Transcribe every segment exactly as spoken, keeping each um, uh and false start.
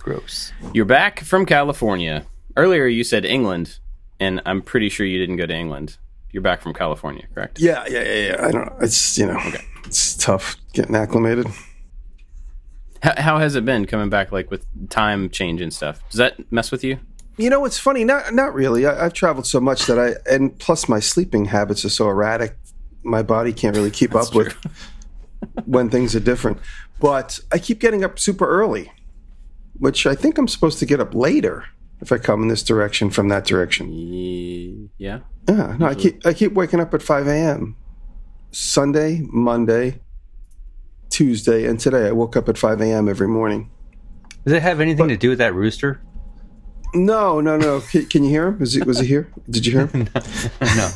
Gross. You're back from California. Earlier you said England, and I'm pretty sure you didn't go to England. You're back from California, correct? Yeah, yeah, yeah, yeah. I don't know. It's, you know, okay. It's tough getting acclimated. How, how has it been coming back, like, with time change and stuff? Does that mess with you? You know, it's funny. Not not really. I, I've traveled so much that I, and plus my sleeping habits are so erratic, my body can't really keep up true. with when things are different. But I keep getting up super early, which I think I'm supposed to get up later if I come in this direction from that direction. Yeah. Yeah. No, I keep I keep waking up at five a.m. Sunday, Monday, Tuesday, and today I woke up at five a.m. every morning. Does it have anything but, to do with that rooster? No, no, no. can, can you hear him? Is it, was he here? Did you hear him? No.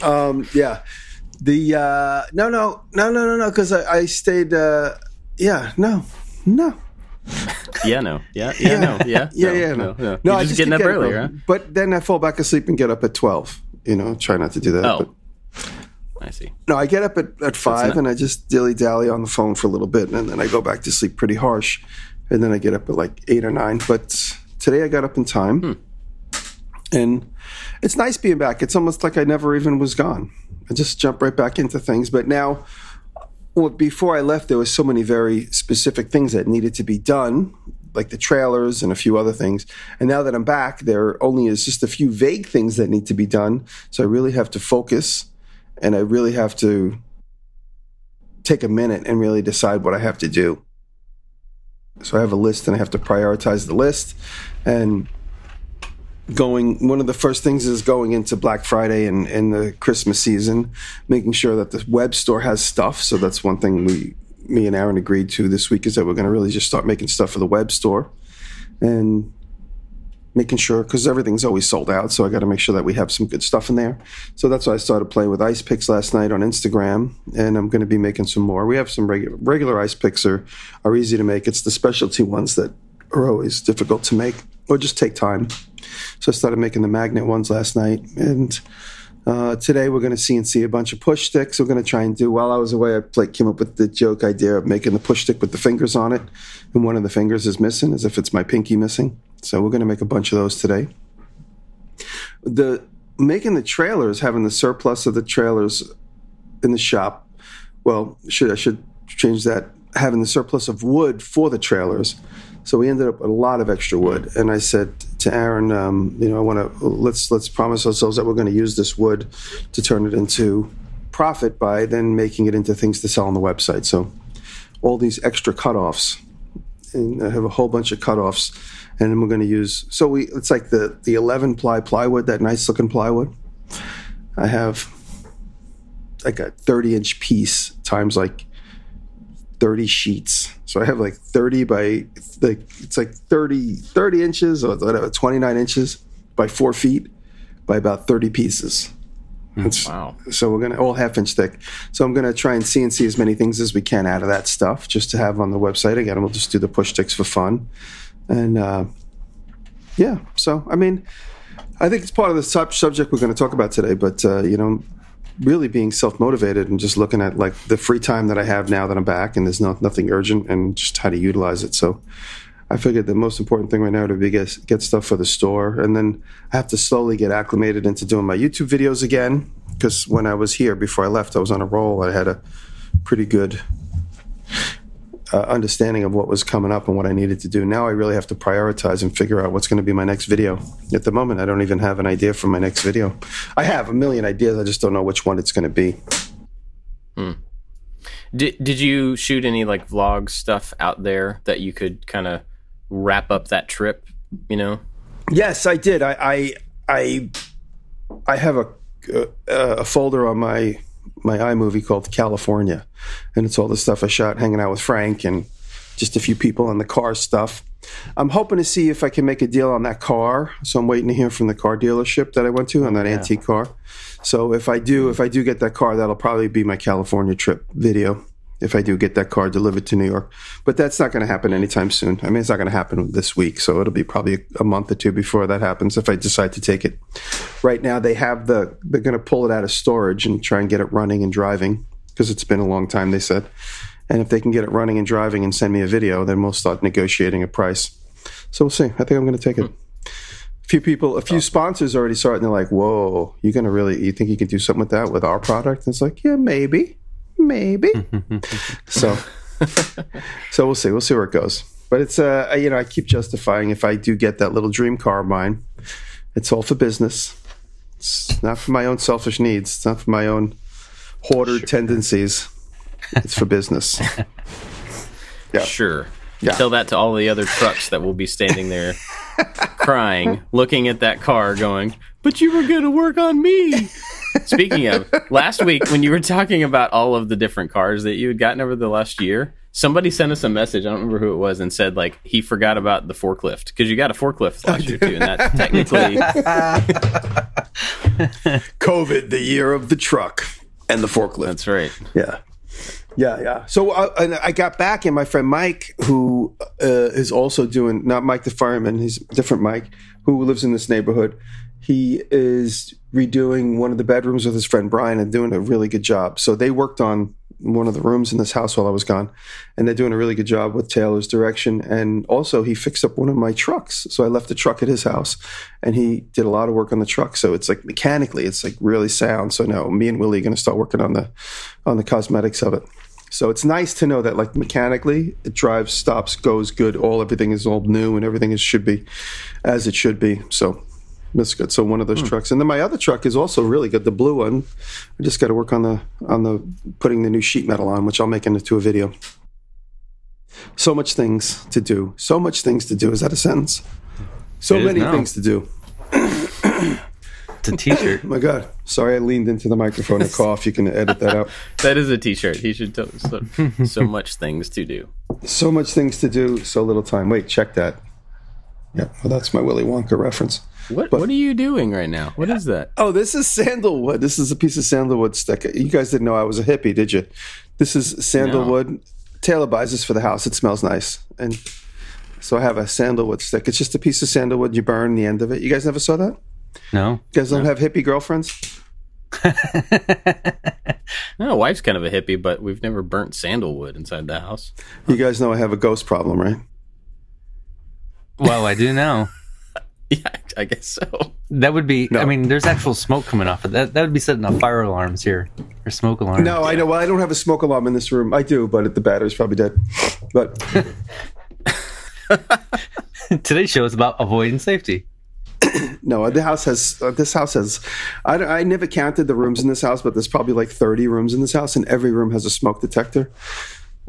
no. Um, yeah. The uh, no, no, no, no, no, no. Because I, I stayed. Uh, yeah. No. No. yeah no yeah yeah, yeah. no yeah yeah no, yeah no no, no. no I just, just getting up early, huh? But then I fall back asleep and get up at twelve, you know, try not to do that. Oh, but I see. No, I get up at, at five not... and I just dilly dally on the phone for a little bit, and then I go back to sleep pretty harsh, and then I get up at like eight or nine. But today I got up in time. hmm. And it's nice being back. It's almost like I never even was gone. I just jump right back into things. But now, well, before I left, there was so many very specific things that needed to be done, like the trailers and a few other things. And now that I'm back, there only is just a few vague things that need to be done. So I really have to focus, and I really have to take a minute and really decide what I have to do. So I have a list, and I have to prioritize the list. And going, one of the first things is going into Black Friday and, and the Christmas season, making sure that the web store has stuff. So that's one thing we, me and Aaron agreed to this week, is that we're going to really just start making stuff for the web store and making sure, because everything's always sold out. So I got to make sure that we have some good stuff in there. So that's why I started playing with ice picks last night on Instagram, and I'm going to be making some more. We have some regular, regular ice picks are, are easy to make. It's the specialty ones that are always difficult to make or just take time. So I started making the magnet ones last night, and uh, today we're going to C N C a bunch of push sticks. We're going to try and do, while I was away, I like, came up with the joke idea of making the push stick with the fingers on it, and one of the fingers is missing, as if it's my pinky missing. So we're going to make a bunch of those today. The making the trailers, having the surplus of the trailers in the shop, well, should I should change that, having the surplus of wood for the trailers. So we ended up with a lot of extra wood, and I said to Aaron, um, "You know, I want to let's let's promise ourselves that we're going to use this wood to turn it into profit by then making it into things to sell on the website." So all these extra cutoffs, and I have a whole bunch of cutoffs, and then we're going to use. So we it's like the the eleven ply plywood, that nice looking plywood. I have like a thirty inch piece times like thirty sheets. So I have like thirty by, like it's like thirty, thirty inches or whatever, twenty-nine inches by four feet by about thirty pieces. That's, wow. So we're going to, all half inch thick. So I'm going to try and C N C as many things as we can out of that stuff just to have on the website. Again, we'll just do the push sticks for fun. And uh, yeah, so I mean, I think it's part of the sub- subject we're going to talk about today, but uh, you know, really being self-motivated and just looking at like the free time that I have now that I'm back and there's not nothing urgent, and just how to utilize it. So I figured the most important thing right now to be get, get stuff for the store, and then I have to slowly get acclimated into doing my YouTube videos again, because when I was here before I left, I was on a roll. I had a pretty good uh, understanding of what was coming up and what I needed to do. Now I really have to prioritize and figure out what's going to be my next video. At the moment, I don't even have an idea for my next video. I have a million ideas. I just don't know which one it's going to be. Hmm. Did Did you shoot any like vlog stuff out there that you could kind of wrap up that trip, you know? Yes, I did. I I I, I have a, a a folder on my my iMovie called California, and it's all the stuff I shot hanging out with Frank and just a few people in the car stuff. I'm hoping to see if I can make a deal on that car. So I'm waiting to hear from the car dealership that I went to on that yeah. antique car. So if I do, if I do get that car, that'll probably be my California trip video. If I do get that car delivered to New York, but that's not going to happen anytime soon. I mean, it's not going to happen this week. So it'll be probably a month or two before that happens, if I decide to take it. Right now they have the, they're going to pull it out of storage and try and get it running and driving, because it's been a long time, they said. And if they can get it running and driving and send me a video, then we'll start negotiating a price. So we'll see. I think I'm going to take it. Hmm. A few people, a few sponsors already saw it, and they're like, whoa, you're going to really, you think you can do something with that, with our product? And it's like, yeah, maybe, maybe. so so we'll see. We'll see where it goes. But it's, uh, you know, I keep justifying if I do get that little dream car of mine, it's all for business. It's not for my own selfish needs. It's not for my own hoarder sure. tendencies. It's for business. Yeah. Sure. Yeah. Tell that to all the other trucks that will be standing there crying, looking at that car going, but you were going to work on me. Speaking of, last week when you were talking about all of the different cars that you had gotten over the last year, somebody sent us a message, I don't remember who it was, and said, like, he forgot about the forklift, because you got a forklift last year, too, and that's technically... COVID, the year of the truck and the forklift. That's right. Yeah. Yeah, yeah. So uh, and I got back, and my friend Mike, who uh, is also doing, not Mike the fireman, he's a different Mike, who lives in this neighborhood. He is redoing one of the bedrooms with his friend Brian and doing a really good job. So they worked on one of the rooms in this house while I was gone, and they're doing a really good job with Taylor's direction. And also he fixed up one of my trucks. So I left the truck at his house, and he did a lot of work on the truck. So it's like mechanically, it's like really sound. So now me and Willie are going to start working on the on the cosmetics of it. So it's nice to know that, like, mechanically, it drives, stops, goes good. All everything is all new, and everything is should be as it should be. So that's good. So one of those hmm. trucks, and then my other truck is also really good. The blue one, I just got to work on the on the putting the new sheet metal on, which I'll make into a video. So much things to do. So much things to do. Is that a sentence? So many now. things to do. It's a T-shirt. Oh my God! Sorry, I leaned into the microphone and cough. You can edit that out. That is a T-shirt. He should tell so, so much things to do. So much things to do. So little time. Wait, check that. Yeah, well, that's my Willy Wonka reference. What but, What are you doing right now? What is that? Oh, this is sandalwood. This is a piece of sandalwood stick. You guys didn't know I was a hippie, did you? This is sandalwood. No. Taylor buys this for the house. It smells nice, and so I have a sandalwood stick. It's just a piece of sandalwood. You burn the end of it. You guys never saw that? No. You guys don't no. have hippie girlfriends? No, wife's kind of a hippie, but we've never burnt sandalwood inside the house. You guys know I have a ghost problem, right? Well, I do now. Yeah, I guess so. That would be, no. I mean, there's actual smoke coming off of that. That would be setting off fire alarms here, or smoke alarms. No, I know. Well, I don't have a smoke alarm in this room. I do, but the battery's probably dead. But today's show is about avoiding safety. No, the house has, uh, this house has, I, I never counted the rooms in this house, but there's probably like thirty rooms in this house, and every room has a smoke detector.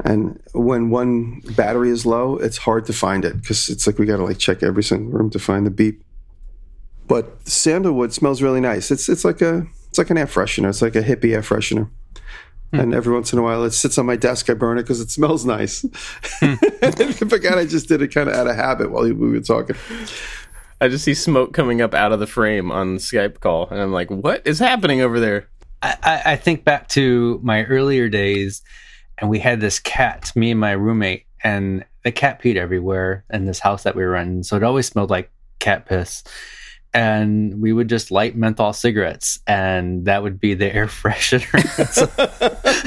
And when one battery is low, it's hard to find it, because it's like we got to like check every single room to find the beep. But sandalwood smells really nice. It's it's like a it's like an air freshener. It's like a hippie air freshener. Hmm. And every once in a while, it sits on my desk. I burn it because it smells nice. Hmm. I forgot I just did it kind of out of habit while we were talking. I just see smoke coming up out of the frame on the Skype call, and I'm like, what is happening over there? I, I think back to my earlier days, and we had this cat, me and my roommate, and the cat peed everywhere in this house that we were in, so it always smelled like cat piss. And we would just light menthol cigarettes, and that would be the air freshener.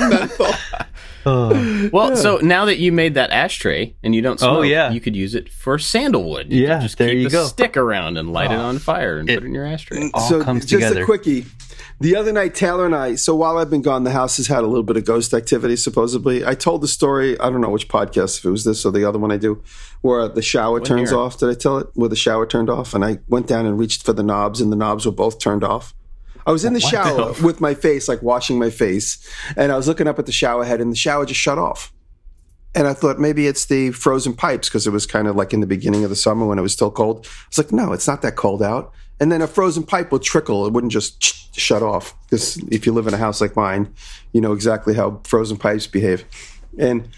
Menthol. Oh. Well, yeah. So now that you made that ashtray and you don't smoke, oh, yeah. you could use it for sandalwood. You yeah, just there keep you a go. stick around and light oh. it on fire and it, put it in your ashtray. It all so comes just together. Just a quickie. The other night, Taylor and I, so while I've been gone, the house has had a little bit of ghost activity, supposedly. I told the story, I don't know which podcast, if it was this or the other one I do, where the shower when turns here. off. Did I tell it? Where the shower turned off, and I went down and reached for the knobs, and the knobs were both turned off. I was in the what shower the with my face, like washing my face, and I was looking up at the shower head, and the shower just shut off. And I thought maybe it's the frozen pipes, because it was kind of like in the beginning of the summer when it was still cold. I was like, no, it's not that cold out. And then a frozen pipe would trickle. It wouldn't just shut off. Because if you live in a house like mine, you know exactly how frozen pipes behave. And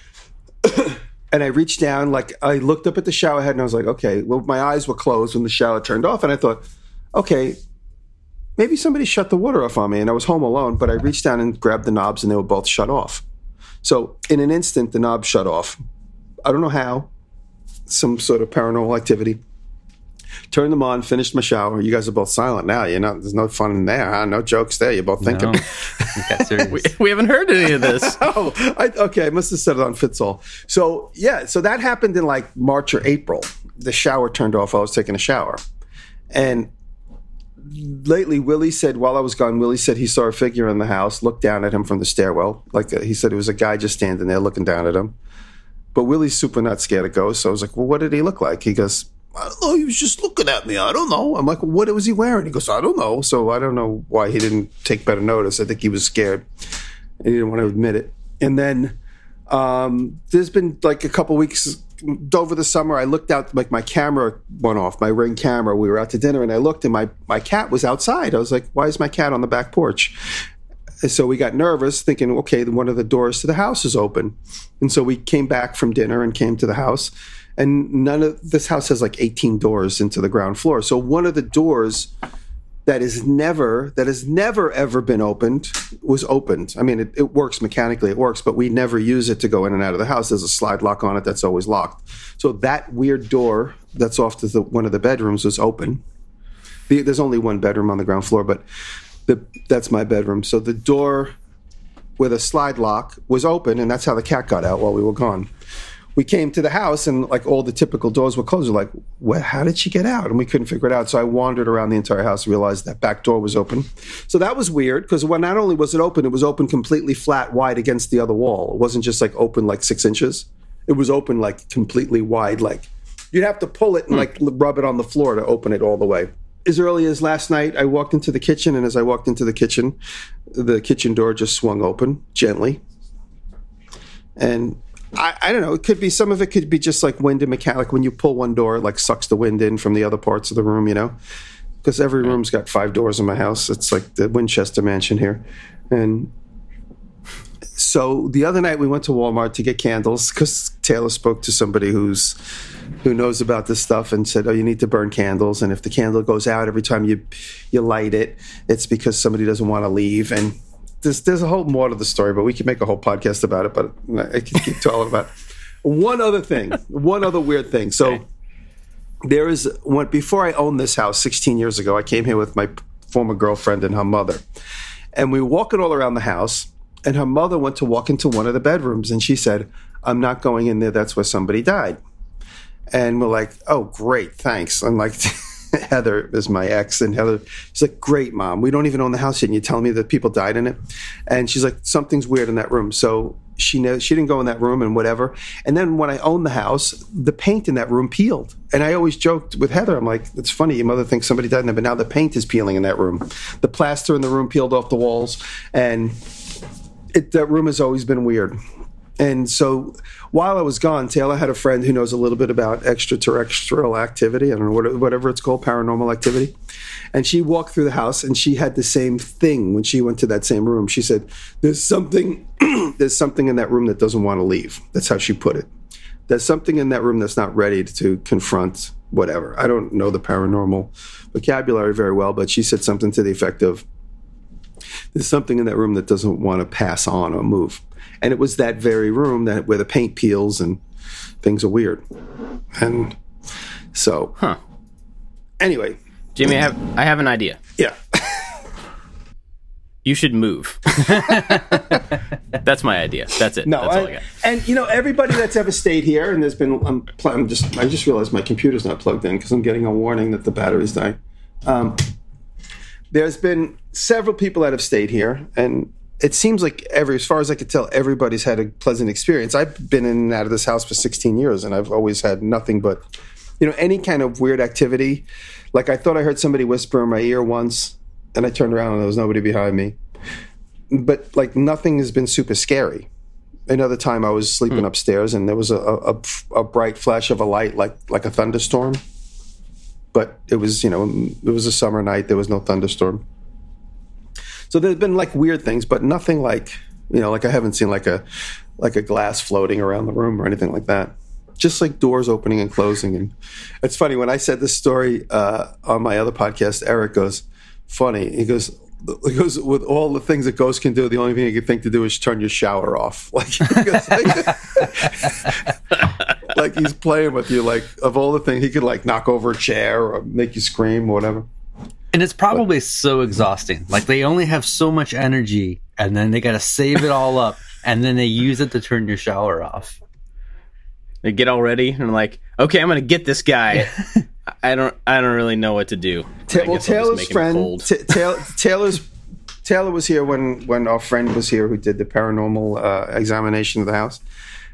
and I reached down, like I looked up at the shower head, and I was like, okay, well, my eyes were closed when the shower turned off. And I thought, okay, maybe somebody shut the water off on me. And I was home alone, but I reached down and grabbed the knobs, and they were both shut off. So in an instant, the knob shut off. I don't know how. Some sort of paranormal activity. Turned them on, finished my shower. You guys are both silent now. You know, there's no fun in there, huh? No jokes there. You're both thinking. No. That's serious. we, we haven't heard any of this. oh, I, okay. I must have said it on Fitzall. So, yeah. So that happened in like March or April. The shower turned off. I was taking a shower. And lately, Willie said, while I was gone, Willie said he saw a figure in the house, looked down at him from the stairwell. Like a, he said, it was a guy just standing there looking down at him. But Willie's super not scared of ghosts. So I was like, well, what did he look like? He goes, I don't know. He was just looking at me. I don't know. I'm like, what was he wearing? He goes, I don't know. So I don't know why he didn't take better notice. I think he was scared and he didn't want to admit it. And then um, there's been like a couple weeks over the summer. I looked out, like my camera went off, my Ring camera. We were out to dinner and I looked and my, my cat was outside. I was like, why is my cat on the back porch? And so we got nervous thinking, okay, one of the doors to the house is open. And so we came back from dinner and came to the house. And none of this house has like eighteen doors into the ground floor. So one of the doors that is never, that has never ever been opened was opened. I mean, it, it works mechanically, it works, but we never use it to go in and out of the house. There's a slide lock on it that's always locked. So that weird door that's off to the, one of the bedrooms was open. The, there's only one bedroom on the ground floor, but the, that's my bedroom. So the door with a slide lock was open, and that's how the cat got out while we were gone. We came to the house and like all the typical doors were closed. We're like, well, how did she get out? And we couldn't figure it out. So I wandered around the entire house and realized that back door was open. So that was weird because when not only was it open, it was open completely flat wide against the other wall. It wasn't just like open like six inches. It was open like completely wide. Like you'd have to pull it and like rub it on the floor to open it all the way. As early as last night, I walked into the kitchen, and as I walked into the kitchen, the kitchen door just swung open gently. And I, I don't know. It could be, some of it could be just like wind and mechanic. Like when you pull one door, it like sucks the wind in from the other parts of the room, you know? Because every room's got five doors in my house. It's like the Winchester Mansion here. And so the other night we went to Walmart to get candles because Taylor spoke to somebody who's who knows about this stuff and said, oh, you need to burn candles. And if the candle goes out every time you you light it, it's because somebody doesn't want to leave. And There's, there's a whole more to the story, but we could make a whole podcast about it, but I can keep talking about it. One other thing, one other weird thing. So okay. there is, when, before I owned this house sixteen years ago, I came here with my former girlfriend and her mother. And we were walking all around the house, and her mother went to walk into one of the bedrooms, and she said, I'm not going in there, that's where somebody died. And we're like, oh, great, thanks. I'm like... Heather is my ex, and Heather, she's like, great, Mom, we don't even own the house yet, and you're telling me that people died in it? And she's like, something's weird in that room. So she knows, she didn't go in that room and whatever. And then when I owned the house, the paint in that room peeled. And I always joked with Heather, I'm like, it's funny, your mother thinks somebody died in it, but now the paint is peeling in that room. The plaster in the room peeled off the walls, and it, that room has always been weird. And so while I was gone, Taylor had a friend who knows a little bit about extraterrestrial activity. I don't know, whatever it's called, paranormal activity. And she walked through the house, and she had the same thing when she went to that same room. She said, there's something, there's something in that room that doesn't want to leave. That's how she put it. There's something in that room that's not ready to confront whatever. I don't know the paranormal vocabulary very well, but she said something to the effect of, there's something in that room that doesn't want to pass on or move. And it was that very room that where the paint peels and things are weird. And so, huh. Anyway. Jimmy, I have, I have an idea. Yeah. You should move. That's my idea. That's it. No, that's I, all I got. And, you know, everybody that's ever stayed here, and there's been, I'm, I'm just, I just realized my computer's not plugged in because I'm getting a warning that the battery's dying. Um, there's been several people that have stayed here, and it seems like every, as far as I could tell, everybody's had a pleasant experience. I've been in and out of this house for sixteen years, and I've always had nothing but, you know, any kind of weird activity. Like I thought I heard somebody whisper in my ear once, and I turned around and there was nobody behind me. But like nothing has been super scary. Another time I was sleeping hmm. upstairs, and there was a, a, a bright flash of a light, like like a thunderstorm. But it was, you know, it was a summer night. There was no thunderstorm. So there's been like weird things, but nothing like, you know, like I haven't seen like a like a glass floating around the room or anything like that. Just like doors opening and closing. And it's funny, when I said this story uh, on my other podcast, Eric goes, funny. He goes, he goes, with all the things that ghosts can do, the only thing you can think to do is turn your shower off. Like, he goes, like like he's playing with you. Like of all the things, he could like knock over a chair or make you scream or whatever. And it's probably but. so exhausting. Like they only have so much energy, and then they got to save it all up, and then they use it to turn your shower off. They get all ready and like, okay, I'm gonna get this guy. I don't, I don't really know what to do. Ta- well, Taylor's friend, t- ta- Taylor's, Taylor was here when, when our friend was here who did the paranormal uh, examination of the house,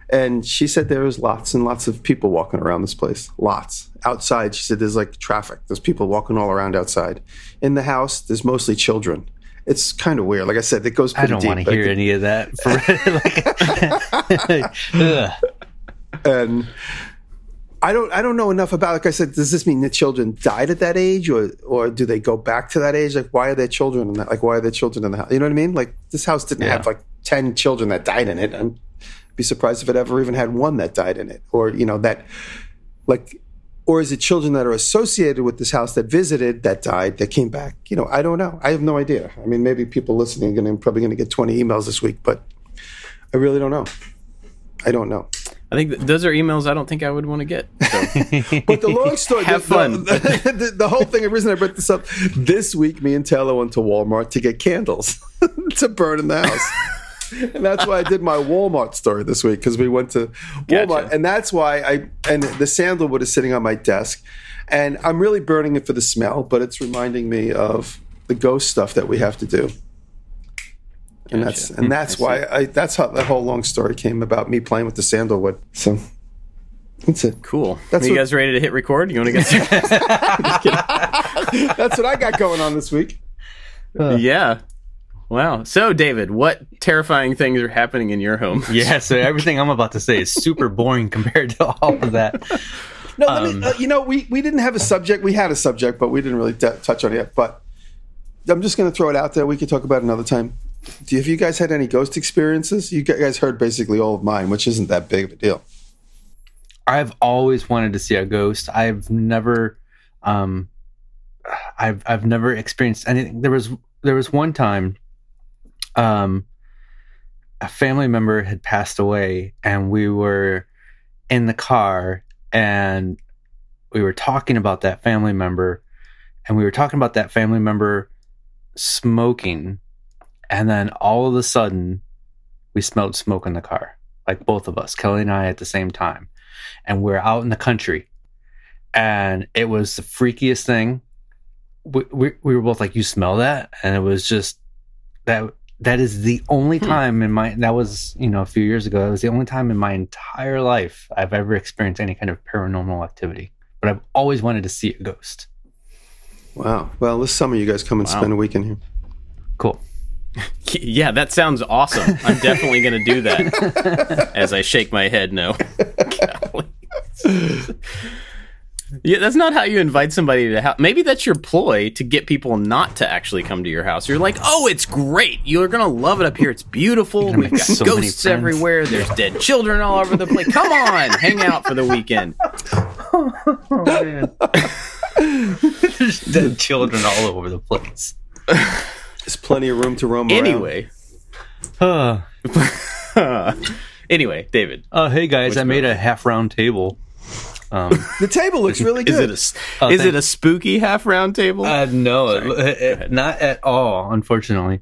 and she said there was lots and lots of people walking around this place. Lots outside. She said there's like traffic. There's people walking all around outside. In the house, there's mostly children. It's kind of weird. Like I said, it goes pretty deep. I don't deep, want to hear any of that. For, like, and I don't I don't know enough about it. Like I said, does this mean that children died at that age, or or do they go back to that age? Like, why are there children in that? Like, why are there children in the house? You know what I mean? Like, this house didn't yeah. have like ten children that died in it. I'd be surprised if it ever even had one that died in it, or you know that like. Or is it children that are associated with this house that visited, that died, that came back? You know, I don't know. I have no idea. I mean, maybe people listening are gonna, probably going to get twenty emails this week, but I really don't know. I don't know. I think th- those are emails I don't think I would want to get. So. But the long story... have the, fun. The, the, the whole thing, the reason I brought this up, this week me and Taylor went to Walmart to get candles to burn in the house. And that's why I did my Walmart story this week, because we went to Walmart. Gotcha. And that's why I and the sandalwood is sitting on my desk, and I'm really burning it for the smell, but it's reminding me of the ghost stuff that we have to do. And gotcha. that's and that's I why I that's how that whole long story came about, me playing with the sandalwood. So that's it. Cool. That's Are you what, guys ready to hit record? You want to get That's what I got going on this week. Uh. Yeah. Wow. So, David, what terrifying things are happening in your home? Yeah, so everything I'm about to say is super boring compared to all of that. No, um, let me, uh, you know, we, we didn't have a subject. We had a subject, but we didn't really de- touch on it yet. But I'm just going to throw it out there. We could talk about it another time. Do, have you guys had any ghost experiences? You guys heard basically all of mine, which isn't that big of a deal. I've always wanted to see a ghost. I've never, um, I've I've never experienced anything. There was there was one time. Um, a family member had passed away, and we were in the car, and we were talking about that family member, and we were talking about that family member smoking, and then all of a sudden, we smelled smoke in the car, like both of us, Kelly and I at the same time, and we're out in the country, and it was the freakiest thing. We we, we were both like, "You smell that?" And it was just that. That is the only time in my, that was, you know, a few years ago, that was the only time in my entire life I've ever experienced any kind of paranormal activity. But I've always wanted to see a ghost. Wow. Well, this summer you guys come and wow. spend a weekend here. Cool. Yeah, that sounds awesome. I'm definitely going to do that. As I shake my head no. Yeah, that's not how you invite somebody to house. Maybe that's your ploy to get people not to actually come to your house. You're like, oh, it's great. You're going to love it up here. It's beautiful. We've got so ghosts everywhere. There's dead children all over the place. Come on. Hang out for the weekend. Oh, man. There's dead children all over the place. There's plenty of room to roam anyway. around. Huh. Anyway, David. Uh, hey, guys. Which I made part? a half-round table. Um, the table looks really good. Is it a, oh, is it a spooky half round table? Uh, no, it, it, it, not at all, unfortunately.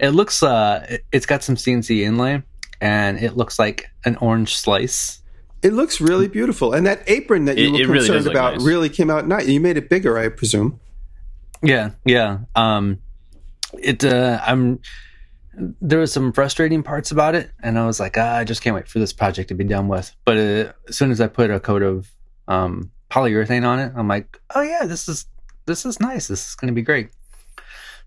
It looks, uh, it, it's got some C N C inlay, and it looks like an orange slice. It looks really beautiful. And that apron that you it, were it really concerned about nice. really came out nice. You made it bigger, I presume. Yeah, yeah. Um, it. Uh, I'm. There was some frustrating parts about it, and I was like, ah, I just can't wait for this project to be done with. But uh, as soon as I put a coat of um, polyurethane on it, I'm like, oh yeah, this is this is nice. This is going to be great.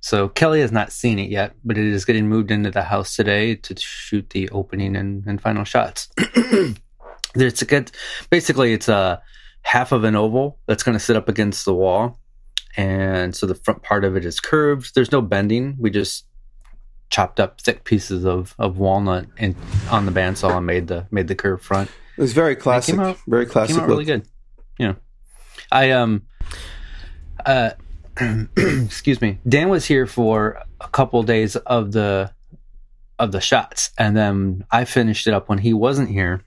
So Kelly has not seen it yet, but it is getting moved into the house today to shoot the opening and, and final shots. There's a good, basically, it's a half of an oval that's going to sit up against the wall, and so the front part of it is curved. There's no bending. We just chopped up thick pieces of, of walnut and on the bandsaw and made the made the curved front. It was very classic. It came out, very classic. Came out really good. Yeah. I um uh excuse me. Dan was here for a couple days of the of the shots, and then I finished it up when he wasn't here.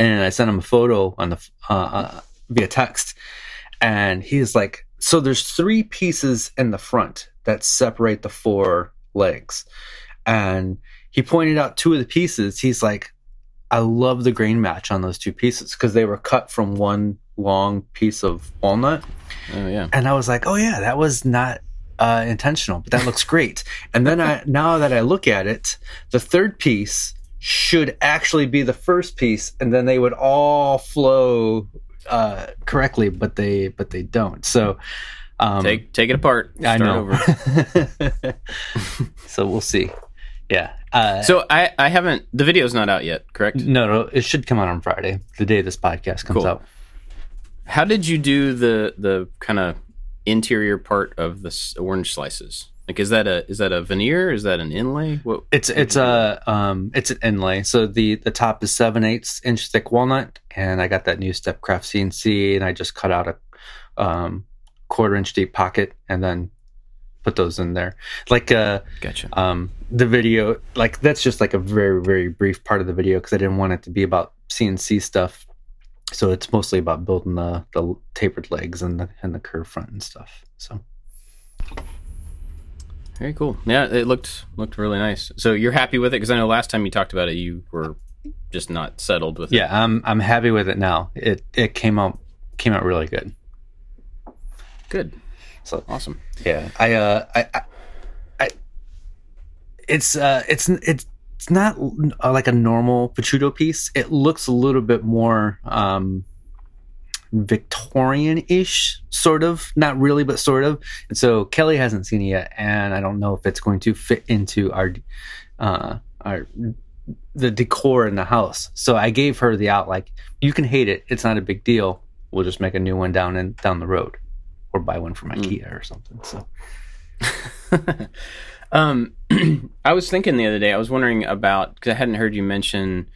and I sent him a photo on the uh, uh, via text, and he's like, so there's three pieces in the front that separate the four legs. And he pointed out two of the pieces. He's like, I love the grain match on those two pieces because they were cut from one long piece of walnut. Oh, yeah. And I was like, oh, yeah, that was not uh, intentional, but that looks great. And then I, now that I look at it, the third piece should actually be the first piece, and then they would all flow uh, correctly, but they but they don't. So um, take take it apart. I know. Over. So we'll see. Yeah. Uh, so I, I haven't, the video's not out yet, correct? No, no, it should come out on Friday, the day this podcast comes cool. out. How did you do the the kind of interior part of the orange slices? Like, is that a is that a veneer? Is that an inlay? What, it's it's a um it's an inlay. So the, the top is seven eighths inch thick walnut, and I got that new Stepcraft C N C, and I just cut out a um, quarter inch deep pocket, and then put those in there. Like uh gotcha. Um the video, like that's just like a very, very brief part of the video because I didn't want it to be about C N C stuff. So it's mostly about building the, the tapered legs and the and the curved front and stuff. So very cool. Yeah, it looked looked really nice. So you're happy with it? Because I know last time you talked about it you were just not settled with yeah, it. Yeah, I'm I'm happy with it now. It it came out came out really good. Good. So awesome. Yeah. I, uh, I, I, I, it's, uh, it's, it's not uh, like a normal prosciutto piece. It looks a little bit more, um, Victorian-ish, sort of, not really, but sort of. And so Kelly hasn't seen it yet, and I don't know if it's going to fit into our, uh, our, the decor in the house. So I gave her the out, like, you can hate it. It's not a big deal. We'll just make a new one down and down the road. Or buy one from IKEA mm. or something. So, um, I was thinking the other day. I was wondering about because I hadn't heard you mention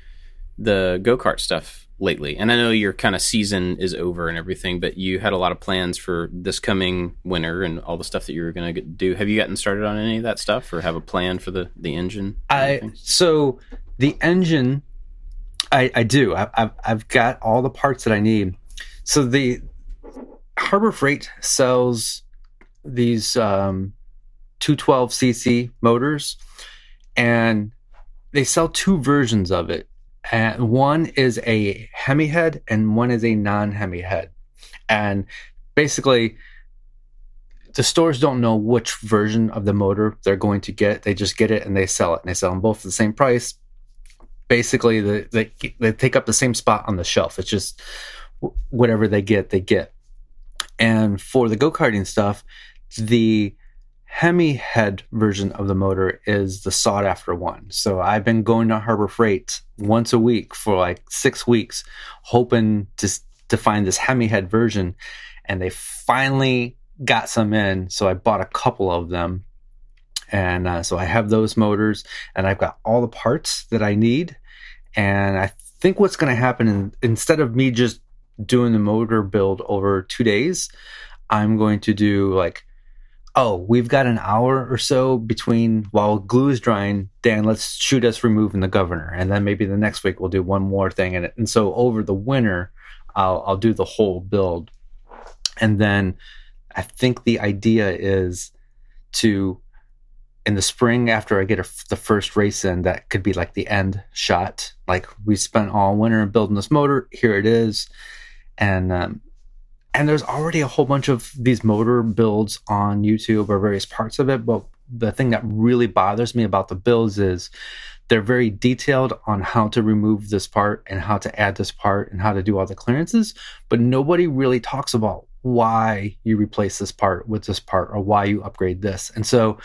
the go-kart stuff lately, and I know your kind of season is over and everything, but you had a lot of plans for this coming winter and all the stuff that you were going to do. Have you gotten started on any of that stuff, or have a plan for the the engine? I so the engine, I I do. I, I've I've got all the parts that I need. So the Harbor Freight sells these um, two twelve c c motors, and they sell two versions of it. And one is a Hemi head, and one is a non-Hemi head. And basically, the stores don't know which version of the motor they're going to get. They just get it and they sell it, and they sell them both for the same price. Basically, the, they they take up the same spot on the shelf. It's just whatever they get, they get. And for the go-karting stuff, the Hemi head version of the motor is the sought-after one. So I've been going to Harbor Freight once a week for like six weeks, hoping to to find this Hemi head version. And they finally got some in, so I bought a couple of them. And uh, so I have those motors, and I've got all the parts that I need. And I think what's going to happen, in, instead of me just doing the motor build over two days, I'm going to do like, oh, we've got an hour or so between while glue is drying, Dan, let's shoot us removing the governor, and then maybe the next week we'll do one more thing in it. And so over the winter I'll, I'll do the whole build. And then I think the idea is to, in the spring, after I get a, the first race in, that could be like the end shot, like, we spent all winter building this motor, here it is. And um, and there's already a whole bunch of these motor builds on YouTube or various parts of it. But the thing that really bothers me about the builds is they're very detailed on how to remove this part and how to add this part and how to do all the clearances. But nobody really talks about why you replace this part with this part or why you upgrade this. And so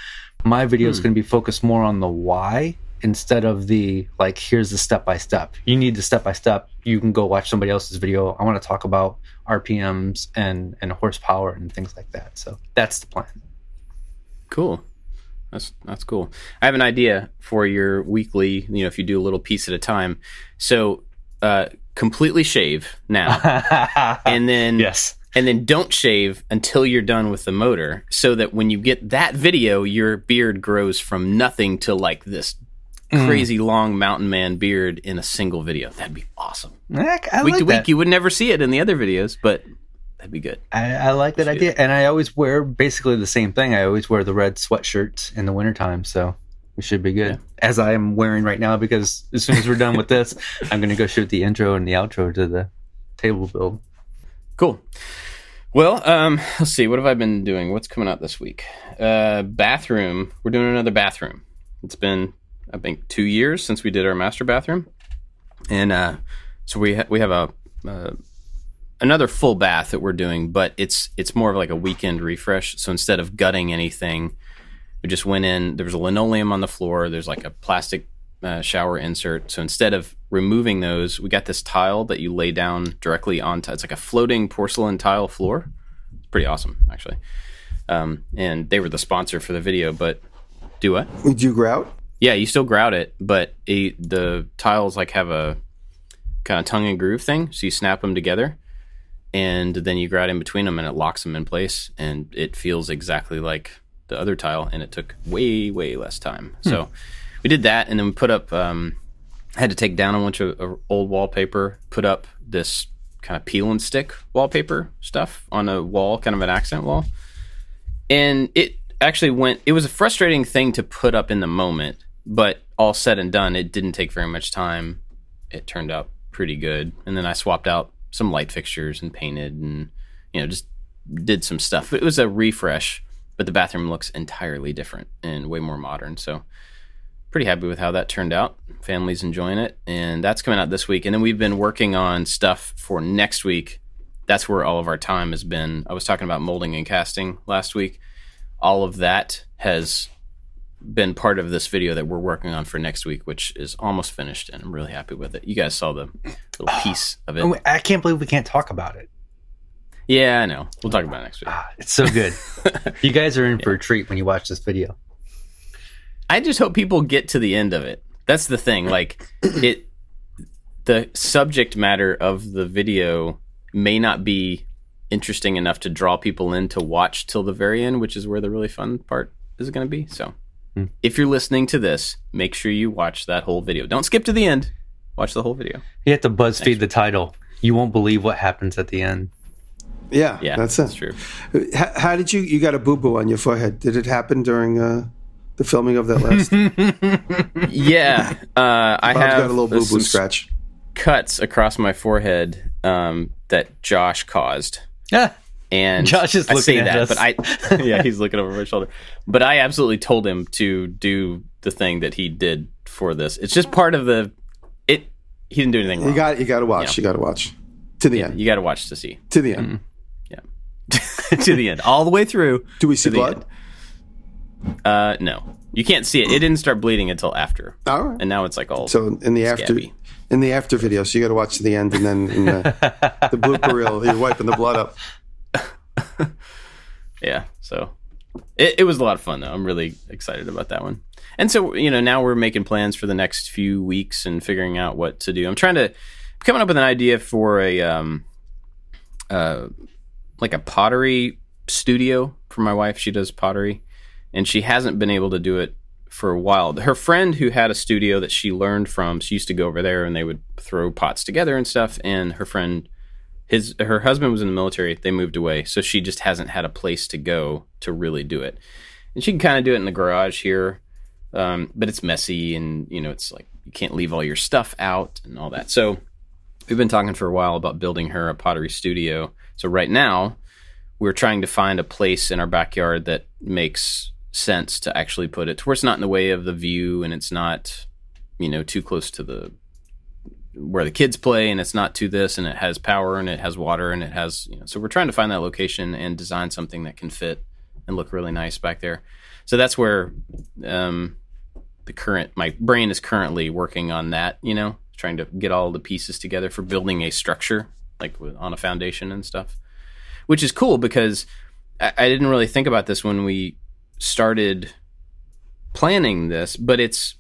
my video is hmm. going to be focused more on the why, instead of the, like, here's the step-by-step. You need the step-by-step. You can go watch somebody else's video. I want to talk about R P Ms and, and horsepower and things like that. So that's the plan. Cool. That's that's cool. I have an idea for your weekly, you know, if you do a little piece at a time. So uh, completely shave now. and then yes. And then don't shave until you're done with the motor, so that when you get that video, your beard grows from nothing to like this crazy mm. long mountain man beard in a single video. That'd be awesome. I, I week like to week, that. You would never see it in the other videos, but that'd be good. I, I like that idea. And I always wear basically the same thing. I always wear the red sweatshirts in the wintertime, so we should be good. Yeah. As I am wearing right now, because as soon as we're done with this, I'm going to go shoot the intro and the outro to the table build. Cool. Well, um, let's see. What have I been doing? What's coming out this week? Uh, bathroom. We're doing another bathroom. It's been, I think, two years since we did our master bathroom. And uh, so we ha- we have a uh, another full bath that we're doing, but it's it's more of like a weekend refresh. So instead of gutting anything, we just went in. There was a linoleum on the floor. There's like a plastic uh, shower insert. So instead of removing those, we got this tile that you lay down directly on. T- it's like a floating porcelain tile floor. It's pretty awesome, actually. Um, and they were the sponsor for the video, but do what? Did you grout? Yeah, you still grout it, but it, the tiles like have a kind of tongue and groove thing. So you snap them together, and then you grout in between them, and it locks them in place. And it feels exactly like the other tile, and it took way, way less time. Hmm. So we did that, and then we put up... Um, had to take down a bunch of uh, old wallpaper, put up this kind of peel and stick wallpaper stuff on a wall, kind of an accent wall. And it actually went... It was a frustrating thing to put up in the moment, but all said and done, it didn't take very much time. It turned out pretty good. And then I swapped out some light fixtures and painted and, you know, just did some stuff. It was a refresh, but the bathroom looks entirely different and way more modern, so... Pretty happy with how that turned out. Family's enjoying it, and that's coming out this week. And then we've been working on stuff for next week. That's where all of our time has been. I was talking about molding and casting last week. All of that has been part of this video that we're working on for next week, which is almost finished, and I'm really happy with it. You guys saw the little piece of it. I can't believe we can't talk about it. Yeah, I know. We'll talk about it next week. Ah, it's so good. You guys are in yeah. for a treat when you watch this video. I just hope people get to the end of it. That's the thing. Like, it, the subject matter of the video may not be interesting enough to draw people in to watch till the very end, which is where the really fun part is going to be. So, mm. if you're listening to this, make sure you watch that whole video. Don't skip to the end. Watch the whole video. You have to BuzzFeed the title. You won't believe what happens at the end. Yeah, yeah, that's, that's true. How, how did you? You got a boo boo on your forehead. Did it happen during? Uh... The filming of that last. yeah, uh, I Bob's have got a little boo boo scratch cuts across my forehead um, that Josh caused. Yeah, and Josh is looking I say at that, us. But I yeah, he's looking over my shoulder. But I absolutely told him to do the thing that he did for this. It's just part of the it. He didn't do anything wrong. You got you got to watch. Yeah. You got to watch to the yeah, end. You got to watch to see to the end. Mm-hmm. Yeah, to the end, all the way through. Do we see blood? End. Uh, no, you can't see it. It didn't start bleeding until after. All right. And now it's like all so in the scabby. after in the after video. So you got to watch to the end, and then in the, the blooper reel, you're wiping the blood up. yeah. So it, it was a lot of fun, though. I'm really excited about that one. And so you know, now we're making plans for the next few weeks and figuring out what to do. I'm trying to I'm coming up with an idea for a um, uh, like a pottery studio for my wife. She does pottery. And she hasn't been able to do it for a while. Her friend who had a studio that she learned from, she used to go over there and they would throw pots together and stuff. And her friend, his her husband was in the military. They moved away. So she just hasn't had a place to go to really do it. And she can kind of do it in the garage here. Um, but it's messy and, you know, it's like you can't leave all your stuff out and all that. So we've been talking for a while about building her a pottery studio. So right now we're trying to find a place in our backyard that makes... sense to actually put it to where it's not in the way of the view and it's not, you know, too close to the where the kids play and it's not to this and it has power and it has water and it has, you know, so we're trying to find that location and design something that can fit and look really nice back there. So that's where um, the current, my brain is currently working on that, you know, trying to get all the pieces together for building a structure like with, on a foundation and stuff, which is cool because I, I didn't really think about this when we started planning this, but it's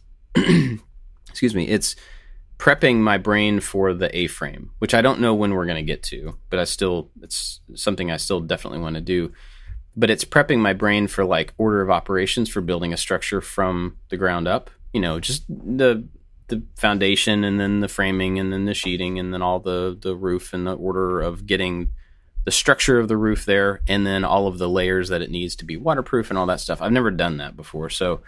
excuse me, it's prepping my brain for the A-frame, which I don't know when we're going to get to, but I still it's something I still definitely want to do. But it's prepping my brain for like order of operations for building a structure from the ground up you know, just the the foundation and then the framing and then the sheeting and then all the, the roof and the order of getting the structure of the roof there and then all of the layers that it needs to be waterproof and all that stuff. I've never done that before. So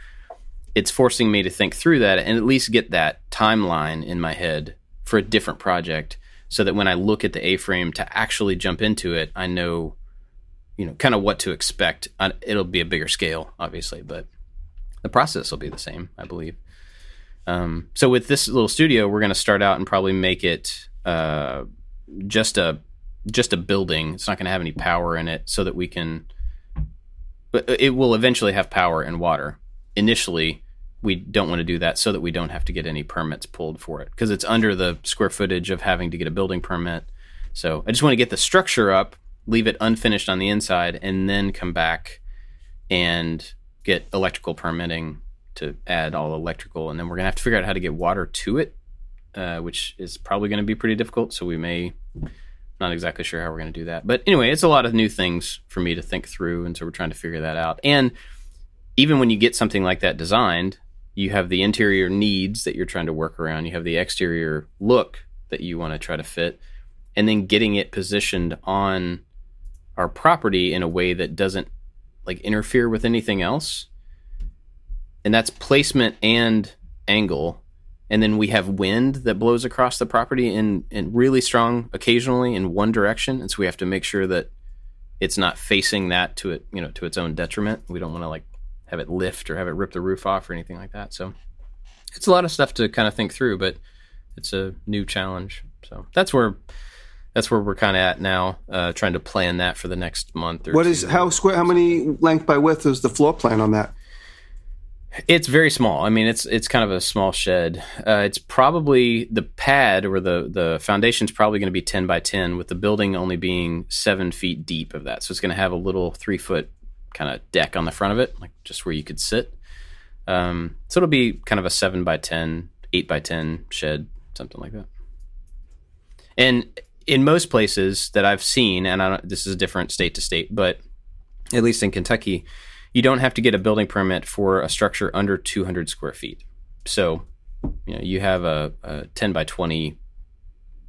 it's forcing me to think through that and at least get that timeline in my head for a different project so that when I look at the A-frame to actually jump into it, I know, you know, kind of what to expect. It'll be a bigger scale, obviously, but the process will be the same, I believe. Um, so with this little studio, we're going to start out and probably make it uh, just a just a building. It's not going to have any power in it, so that we can. But it will eventually have power and water. Initially, we don't want to do that, so that we don't have to get any permits pulled for it, because it's under the square footage of having to get a building permit. So I just want to get the structure up, leave it unfinished on the inside, and then come back and get electrical permitting to add all electrical, and then we're gonna have to figure out how to get water to it, uh, which is probably gonna be pretty difficult. So we may, not exactly sure how we're gonna do that. But anyway, it's a lot of new things for me to think through, and so we're trying to figure that out. And even when you get something like that designed, you have the interior needs that you're trying to work around, you have the exterior look that you wanna try to fit, and then getting it positioned on our property in a way that doesn't like interfere with anything else. And that's placement and angle. And then we have wind that blows across the property in, in really strong occasionally in one direction. And so we have to make sure that it's not facing that to it, you know, to its own detriment. We don't want to like have it lift or have it rip the roof off or anything like that. So it's a lot of stuff to kind of think through, but it's a new challenge. So that's where that's where we're kind of at now, uh, trying to plan that for the next month or what two. Is how square? How many length by width is the floor plan on that? It's very small. I mean, it's it's kind of a small shed. Uh, it's probably the pad or the, the foundation's probably going to be ten by ten, with the building only being seven feet deep of that. So it's going to have a little three foot kind of deck on the front of it, like just where you could sit. Um, so it'll be kind of a seven by ten, eight by ten shed, something like that. And in most places that I've seen, and I don't, this is different state to state, but at least in Kentucky, you don't have to get a building permit for a structure under two hundred square feet. So, you know, you have a, a ten by twenty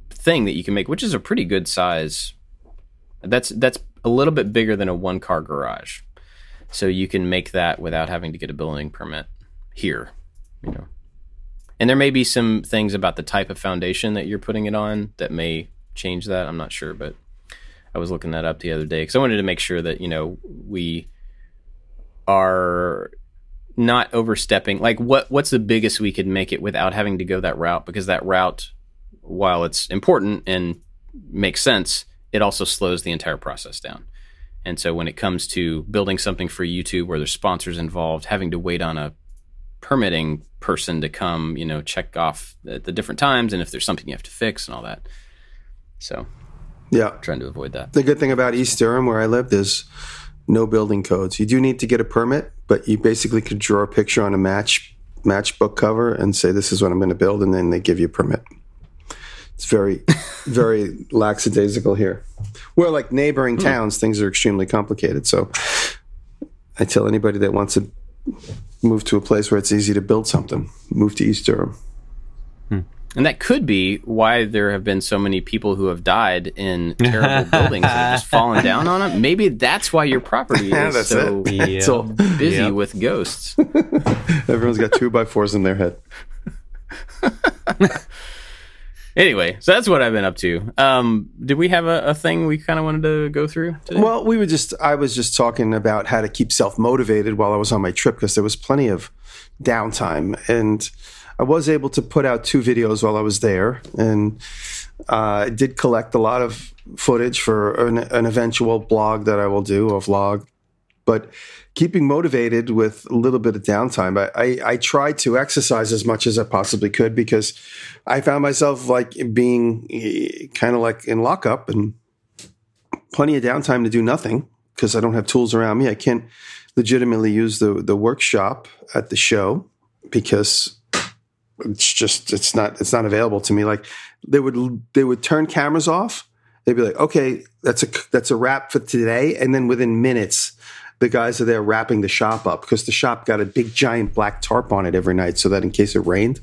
thing that you can make, which is a pretty good size. That's that's a little bit bigger than a one-car garage. So you can make that without having to get a building permit here, you know. And there may be some things about the type of foundation that you're putting it on that may change that. I'm not sure, but I was looking that up the other day because I wanted to make sure that, you know, we are not overstepping. Like what what's the biggest we could make it without having to go that route, because that route, while it's important and makes sense, it also slows the entire process down. And so when it comes to building something for YouTube where there's sponsors involved, having to wait on a permitting person to come, you know, check off the, the different times and if there's something you have to fix and all that. So yeah, trying to avoid that. The good thing about East Durham where I lived is no building codes. You do need to get a permit, but you basically could draw a picture on a match matchbook cover and say, this is what I'm going to build, and then they give you a permit. It's very, very lackadaisical here. Where like neighboring towns, mm. things are extremely complicated. So I tell anybody that wants to move to a place where it's easy to build something, move to East Durham. Mm. And that could be why there have been so many people who have died in terrible buildings that have just fallen down on them. Maybe that's why your property is so yep. busy yep. with ghosts. Everyone's got two by fours in their head. Anyway, so that's what I've been up to. Um, did we have a, a thing we kind of wanted to go through today? Well, we were just, I was just talking about how to keep self-motivated while I was on my trip, because there was plenty of downtime, and I was able to put out two videos while I was there, and I uh, did collect a lot of footage for an, an eventual blog that I will do, or vlog. But keeping motivated with a little bit of downtime, I, I, I tried to exercise as much as I possibly could, because I found myself like being kind of like in lockup and plenty of downtime to do nothing, because I don't have tools around me. I can't legitimately use the, the workshop at the show because it's just, it's not, it's not available to me. Like they would, they would turn cameras off. They'd be like, okay, that's a, that's a wrap for today. And then within minutes, the guys are there wrapping the shop up because the shop got a big giant black tarp on it every night so that in case it rained.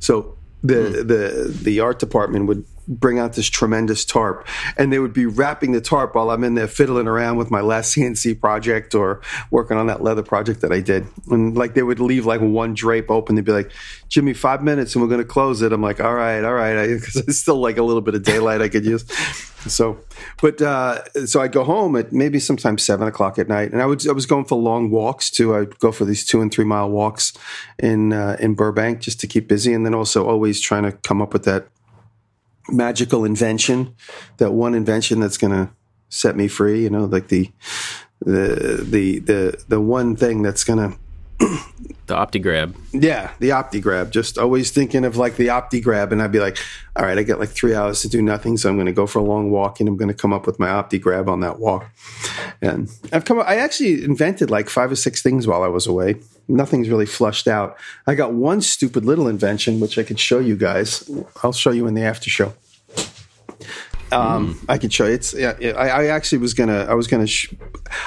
So the mm. the the art department would bring out this tremendous tarp, and they would be wrapping the tarp while I'm in there fiddling around with my last C N C project or working on that leather project that I did. And like they would leave like one drape open. They'd be like, Jimmy, five minutes and we're going to close it. I'm like, all right, all right. Because it's still like a little bit of daylight I could use. So, but, uh, so I'd go home at maybe sometimes seven o'clock at night. And I would, I was going for long walks too. I'd go for these two and three mile walks in, uh, in Burbank just to keep busy. And then also always trying to come up with that magical invention, that one invention that's going to set me free, you know, like the, the, the, the, the one thing that's going to, the OptiGrab. Yeah. The OptiGrab. Just always thinking of like the OptiGrab, and I'd be like, all right, I got like three hours to do nothing. So I'm going to go for a long walk and I'm going to come up with my OptiGrab on that walk. And I've come up, I actually invented like five or six things while I was away. Nothing's really flushed out. I got one stupid little invention, which I could show you guys. I'll show you in the after show. Um, mm. I could show you. It's. Yeah, I, I actually was gonna. I was gonna. Sh-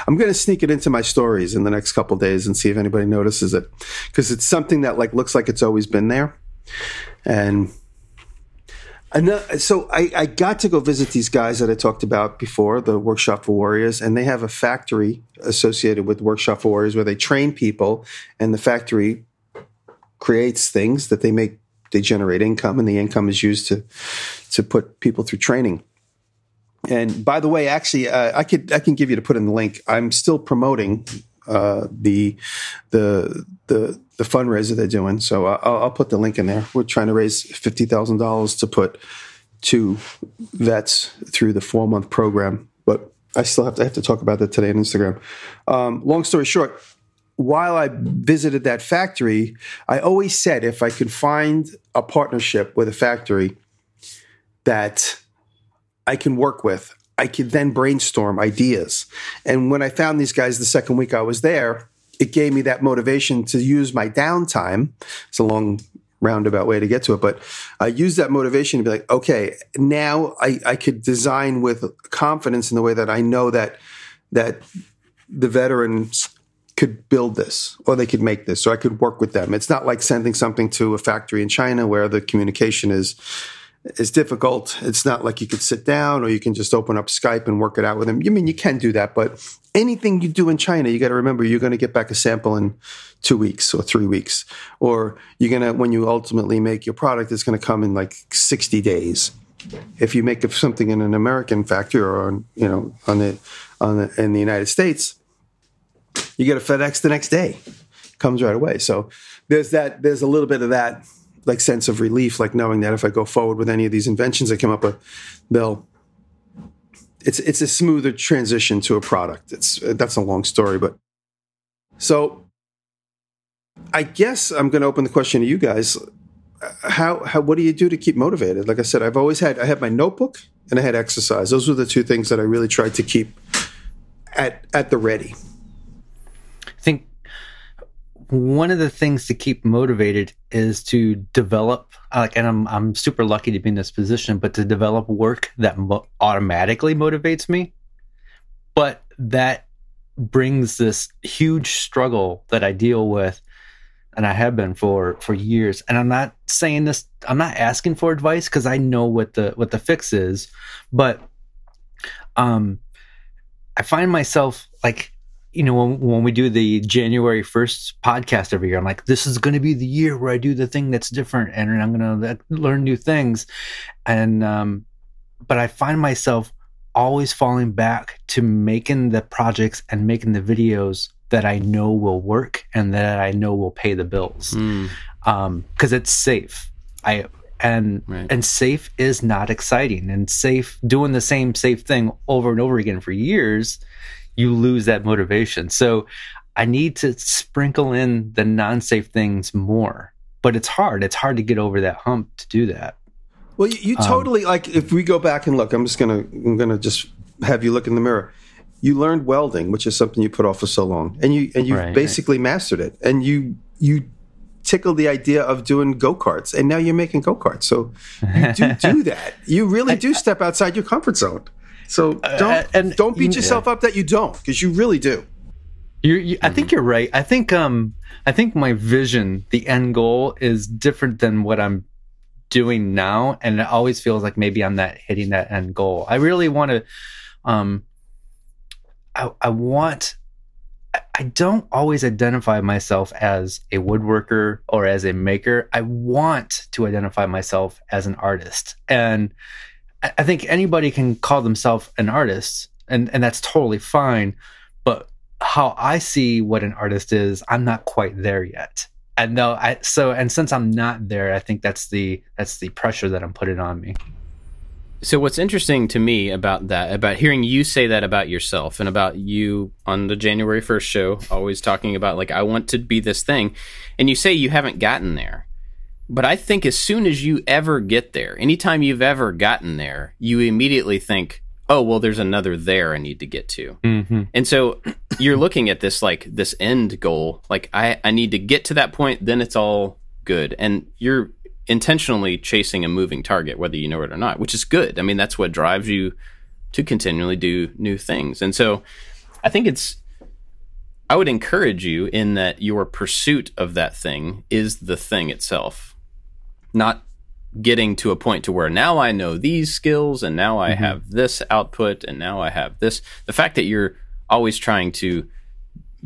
I'm gonna sneak it into my stories in the next couple of days and see if anybody notices it, because it's something that like looks like it's always been there. And another, so I, I got to go visit these guys that I talked about before, the Workshop for Warriors, and they have a factory associated with Workshop for Warriors where they train people, and the factory creates things that they make. They generate income, and the income is used to to put people through training. And by the way, actually, uh, I could I can give you to put in the link. I'm still promoting uh, the the the the fundraiser they're doing, so I'll, I'll put the link in there. We're trying to raise fifty thousand dollars to put two vets through the four month program, but I still have to I have to talk about that today on Instagram. Um, long story short, while I visited that factory, I always said if I could find a partnership with a factory that I can work with, I could then brainstorm ideas. And when I found these guys the second week I was there, it gave me that motivation to use my downtime. It's a long roundabout way to get to it, but I used that motivation to be like, okay, now I, I could design with confidence in the way that I know that that the veterans could build this, or they could make this, or I could work with them. It's not like sending something to a factory in China where the communication is is difficult. It's not like you could sit down or you can just open up Skype and work it out with them. You mean you can do that, but anything you do in China, you got to remember you're going to get back a sample in two weeks or three weeks, or you're going to, when you ultimately make your product, it's going to come in like sixty days. If you make something in an American factory or on, you know, on the, on the, in the United States, you get a FedEx the next day, comes right away. So there's that, there's a little bit of that like sense of relief, like knowing that if I go forward with any of these inventions I come up with, they'll, it's, it's a smoother transition to a product. It's, that's a long story, but so I guess I'm going to open the question to you guys. How, how, what do you do to keep motivated? Like I said, I've always had, I had my notebook and I had exercise. Those were the two things that I really tried to keep at, at the ready. I think one of the things to keep motivated is to develop, like, and I'm I'm super lucky to be in this position, but to develop work that mo- automatically motivates me, but that brings this huge struggle that I deal with, and I have been for for years. And I'm not saying this, I'm not asking for advice because I know what the what the fix is, but um, I find myself like, you know, when, when we do the January first podcast every year, I'm like, this is going to be the year where I do the thing that's different, and I'm going to learn new things. And, um, but I find myself always falling back to making the projects and making the videos that I know will work and that I know will pay the bills. Mm. Um, 'cause it's safe. I, and, right. and safe is not exciting, and safe doing the same safe thing over and over again for years, you lose that motivation. So I need to sprinkle in the non-safe things more, but it's hard. It's hard to get over that hump to do that. Well, you, you totally, um, like if we go back and look, I'm just going to, I'm going to just have you look in the mirror. You learned welding, which is something you put off for so long, and you, and you've right, basically right. mastered it, and you, you tickled the idea of doing go-karts, and now you're making go-karts. So you do do that. You really do step outside your comfort zone. So don't uh, and, don't beat yourself yeah. up that you don't, because you really do. You, you, I think you're right. I think um, I think my vision, the end goal, is different than what I'm doing now, and it always feels like maybe I'm not hitting that end goal. I really want to. Um, I, I want. I, I don't always identify myself as a woodworker or as a maker. I want to identify myself as an artist, and I, I think anybody can call themselves an artist, and and that's totally fine, but how I see what an artist is, I'm not quite there yet. And though I, so, and since I'm not there, I think that's the, that's the pressure that I'm putting on me. So what's interesting to me about that, about hearing you say that about yourself and about you on the January first show, always talking about like, I want to be this thing. And you say you haven't gotten there, but I think as soon as you ever get there, anytime you've ever gotten there, you immediately think, oh, well, there's another there I need to get to. Mm-hmm. And so you're looking at this, like this end goal, like I, I need to get to that point, then it's all good. And you're intentionally chasing a moving target, whether you know it or not, which is good. I mean, that's what drives you to continually do new things. And so I think it's, I would encourage you in that your pursuit of that thing is the thing itself, not getting to a point to where now I know these skills and now I mm-hmm. have this output and now I have this. The fact that you're always trying to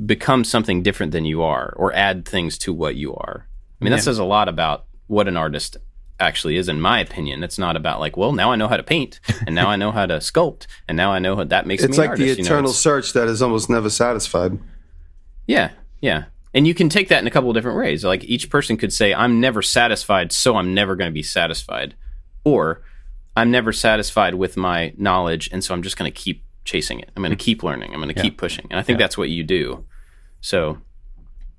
become something different than you are or add things to what you are. I mean, yeah. That says a lot about what an artist actually is, in my opinion. It's not about like, well, now I know how to paint and now I know how to sculpt and now I know how that makes it's me like an artist. It's like the eternal you know, it's, search that is almost never satisfied. Yeah, yeah. And you can take that in a couple of different ways. Like each person could say, I'm never satisfied, so I'm never going to be satisfied. Or I'm never satisfied with my knowledge, and so I'm just going to keep chasing it. I'm going to keep learning. I'm going to yeah. keep pushing. And I think yeah. that's what you do. So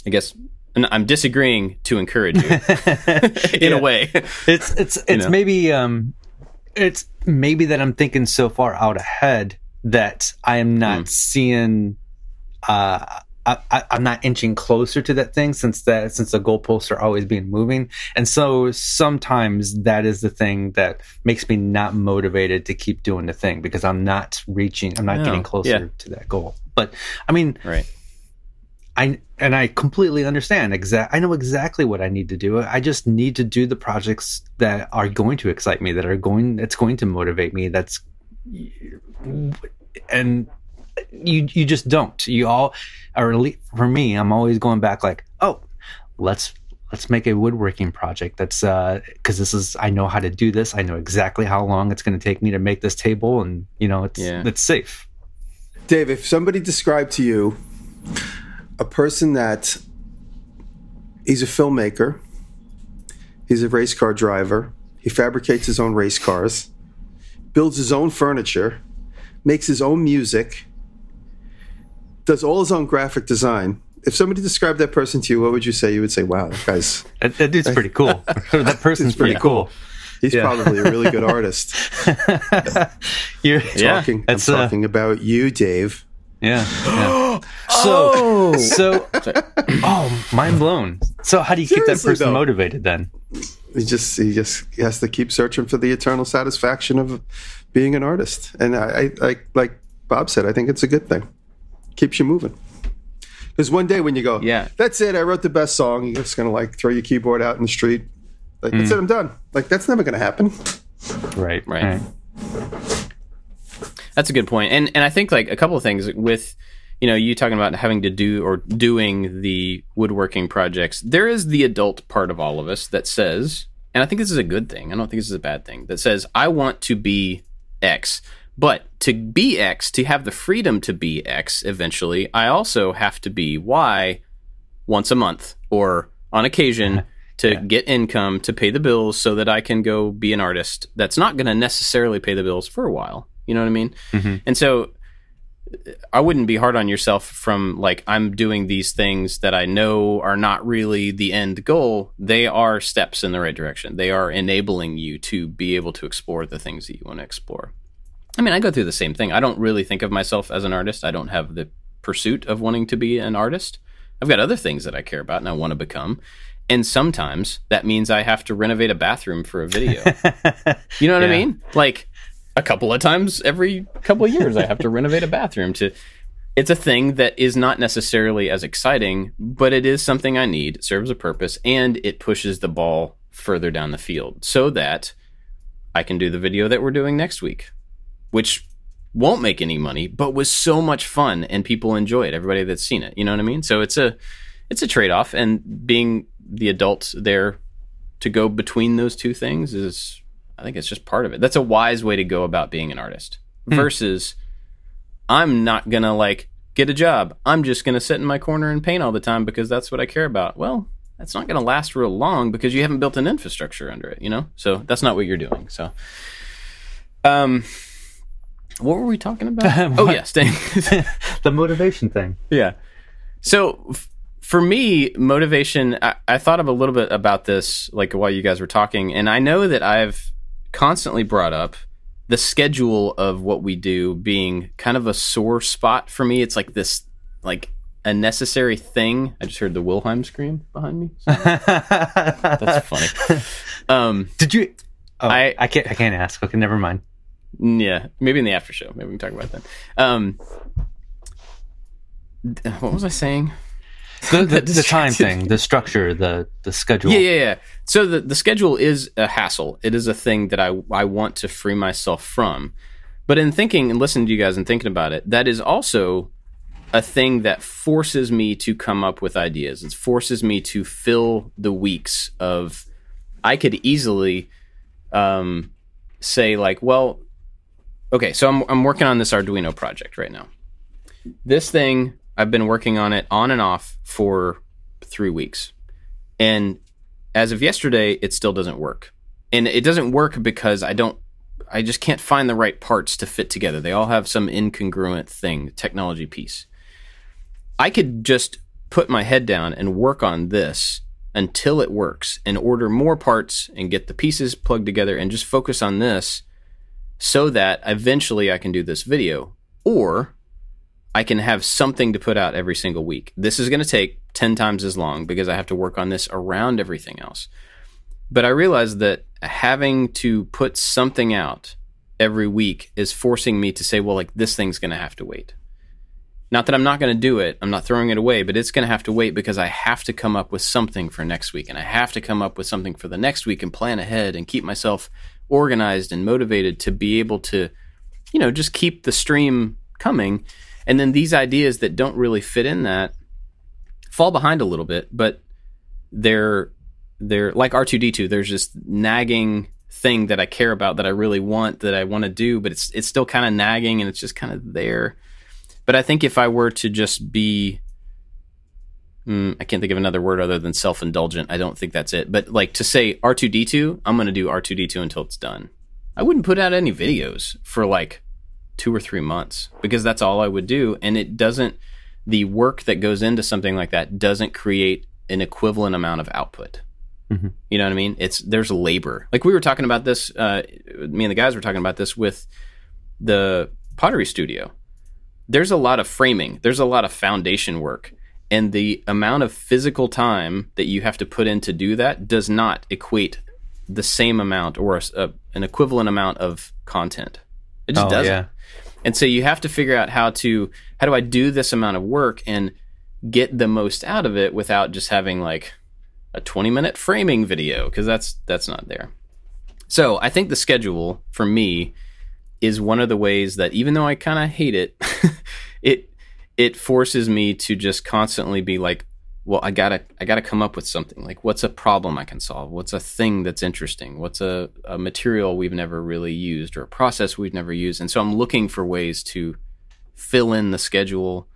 I guess and I'm disagreeing to encourage you in yeah. a way. It's it's it's you know? maybe um, it's maybe that I'm thinking so far out ahead that I am not mm. seeing uh I, I'm not inching closer to that thing since that since the goalposts are always being moving. And so sometimes that is the thing that makes me not motivated to keep doing the thing because I'm not reaching, I'm not no. getting closer yeah. to that goal. But I mean, right. I and I completely understand. Exact. I know exactly what I need to do. I just need to do the projects that are going to excite me, that are going, that's going to motivate me. That's, and You you just don't. You all are, at least for me, I'm always going back like, oh, let's let's make a woodworking project. That's uh, because this is I know how to do this. I know exactly how long it's going to take me to make this table, and you know it's yeah. it's safe. Dave, if somebody described to you a person that he's a filmmaker, he's a race car driver, he fabricates his own race cars, builds his own furniture, makes his own music, does all his own graphic design. If somebody described that person to you, what would you say? You would say, wow, that guy's... that, that dude's I, pretty cool. That person's pretty yeah. cool. He's yeah. probably a really good artist. You're talking, yeah, I'm talking uh, about you, Dave. Yeah. yeah. so, oh! so, oh, mind blown. So how do you Seriously, keep that person though. motivated then? He just, he just he has to keep searching for the eternal satisfaction of being an artist. And I, I, I like Bob said, I think it's a good thing. Keeps you moving. There's one day when you go, yeah, that's it, I wrote the best song. You're just gonna like throw your keyboard out in the street. Like, mm. that's it, I'm done. Like, that's never gonna happen. Right, right. right. That's a good point. And and I think like a couple of things with, you know, you talking about having to do or doing the woodworking projects, there is the adult part of all of us that says, and I think this is a good thing, I don't think this is a bad thing, that says, I want to be X. But to be X, to have the freedom to be X eventually, I also have to be Y once a month or on occasion yeah. to yeah. get income to pay the bills so that I can go be an artist that's not going to necessarily pay the bills for a while. You know what I mean? Mm-hmm. And so I wouldn't be hard on yourself from like, I'm doing these things that I know are not really the end goal. They are steps in the right direction. They are enabling you to be able to explore the things that you want to explore. I mean, I go through the same thing. I don't really think of myself as an artist. I don't have the pursuit of wanting to be an artist. I've got other things that I care about and I want to become. And sometimes that means I have to renovate a bathroom for a video. You know what yeah. I mean? Like a couple of times every couple of years, I have to renovate a bathroom to... It's a thing that is not necessarily as exciting, but it is something I need. It serves a purpose, and it pushes the ball further down the field so that I can do the video that we're doing next week, which won't make any money, but was so much fun, and people enjoy it. Everybody that's seen it, you know what I mean? So it's a it's a trade-off, and being the adults there to go between those two things is, I think it's just part of it. That's a wise way to go about being an artist mm. versus I'm not going to like get a job. I'm just going to sit in my corner and paint all the time because that's what I care about. Well, that's not going to last real long because you haven't built an infrastructure under it, you know? So that's not what you're doing. So, um, what were we talking about? oh yeah. Staying. The motivation thing. Yeah. So f- for me, motivation, I-, I thought of a little bit about this, like while you guys were talking, and I know that I've constantly brought up the schedule of what we do being kind of a sore spot for me. It's like this, like, a necessary thing. I just heard the Wilhelm scream behind me. So that's funny. Um, Did you? Oh, I I can't I can't ask. Okay, never mind. Yeah, maybe in the after show. Maybe we can talk about that. Um, what was I saying? The, the, the time thing, the structure, the, the schedule. Yeah, yeah, yeah. So the, the schedule is a hassle. It is a thing that I I want to free myself from. But in thinking and listening to you guys and thinking about it, that is also a thing that forces me to come up with ideas. It forces me to fill the weeks of, I could easily um, say like, well, okay, so I'm I'm working on this Arduino project right now. This thing, I've been working on it on and off for three weeks. And as of yesterday, it still doesn't work. And it doesn't work because I don't I just can't find the right parts to fit together. They all have some incongruent thing, technology piece. I could just put my head down and work on this until it works and order more parts and get the pieces plugged together and just focus on this so that eventually I can do this video, or I can have something to put out every single week. This is going to take ten times as long because I have to work on this around everything else. But I realized that having to put something out every week is forcing me to say, well, like this thing's going to have to wait. Not that I'm not going to do it. I'm not throwing it away, but it's going to have to wait because I have to come up with something for next week, and I have to come up with something for the next week and plan ahead and keep myself organized and motivated to be able to, you know, just keep the stream coming. And then these ideas that don't really fit in that fall behind a little bit, but they're they're like R two D two. There's this nagging thing that I care about, that I really want, that I want to do, but it's it's still kind of nagging, and it's just kind of there. But I think if I were to just be, mm, I can't think of another word other than self-indulgent. I don't think that's it. But like to say R two D two, I'm going to do R two D two until it's done. I wouldn't put out any videos for like two or three months because that's all I would do. And it doesn't, the work that goes into something like that doesn't create an equivalent amount of output. Mm-hmm. You know what I mean? It's, there's labor. Like we were talking about this, uh, me and the guys were talking about this with the pottery studio. There's a lot of framing. There's a lot of foundation work, and the amount of physical time that you have to put in to do that does not equate the same amount or a, a, an equivalent amount of content. It just oh, doesn't. Yeah. And so you have to figure out how to, how do I do this amount of work and get the most out of it without just having like a twenty minute framing video, because that's, that's not there. So I think the schedule for me is one of the ways that, even though I kind of hate it, it, it forces me to just constantly be like, well, I gotta, I gotta come up with something. Like, what's a problem I can solve? What's a thing that's interesting? What's a, a material we've never really used, or a process we've never used? And so I'm looking for ways to fill in the schedule,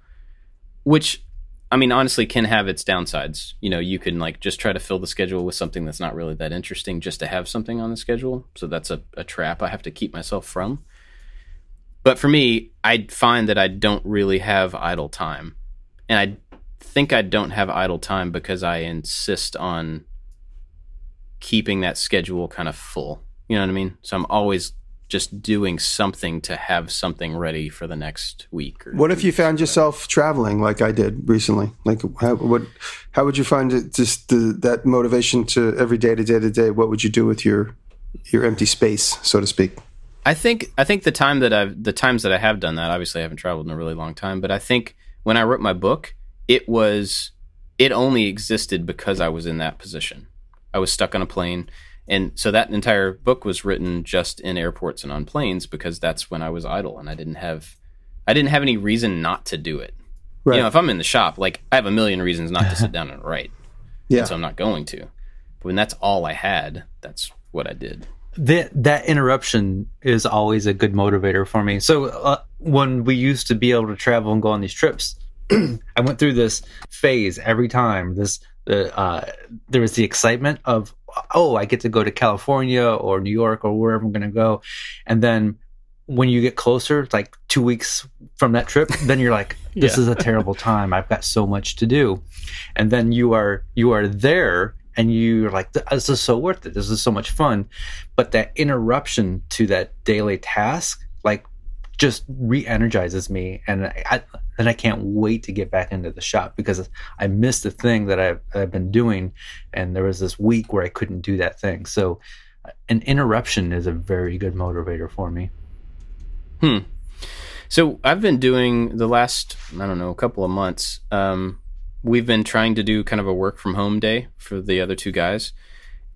which, I mean, honestly can have its downsides. You know, you can like just try to fill the schedule with something that's not really that interesting just to have something on the schedule. So that's a, a trap I have to keep myself from. But for me, I find that I don't really have idle time, and I think I don't have idle time because I insist on keeping that schedule kind of full. You know what I mean? So I'm always just doing something to have something ready for the next week. Or what if you found yourself traveling like I did recently? Like how, what, how would you find it, just the, that motivation to every day to day to day? What would you do with your, your empty space, so to speak? I think I think the time that I've the times that I have done that, obviously I haven't traveled in a really long time, but I think when I wrote my book, it was it only existed because I was in that position. I was stuck on a plane, and so that entire book was written just in airports and on planes because that's when I was idle and I didn't have I didn't have any reason not to do it. Right. You know, if I'm in the shop, like I have a million reasons not to sit down and write. Yeah. And so I'm not going to. But when that's all I had, that's what I did. That that interruption is always a good motivator for me. So uh, when we used to be able to travel and go on these trips, I went through this phase every time. This the uh, there was the excitement of, oh, I get to go to California or New York or wherever I'm going to go. And then when you get closer, like two weeks from that trip, then you're like, this yeah. is a terrible time. I've got so much to do. And then you are you are there. And you're like, this is so worth it. This is so much fun. But that interruption to that daily task, like, just re-energizes me. And I, and I can't wait to get back into the shop because I missed the thing that I've, I've been doing. And there was this week where I couldn't do that thing. So an interruption is a very good motivator for me. Hmm. So I've been doing the last, I don't know, a couple of months, um, we've been trying to do kind of a work from home day for the other two guys.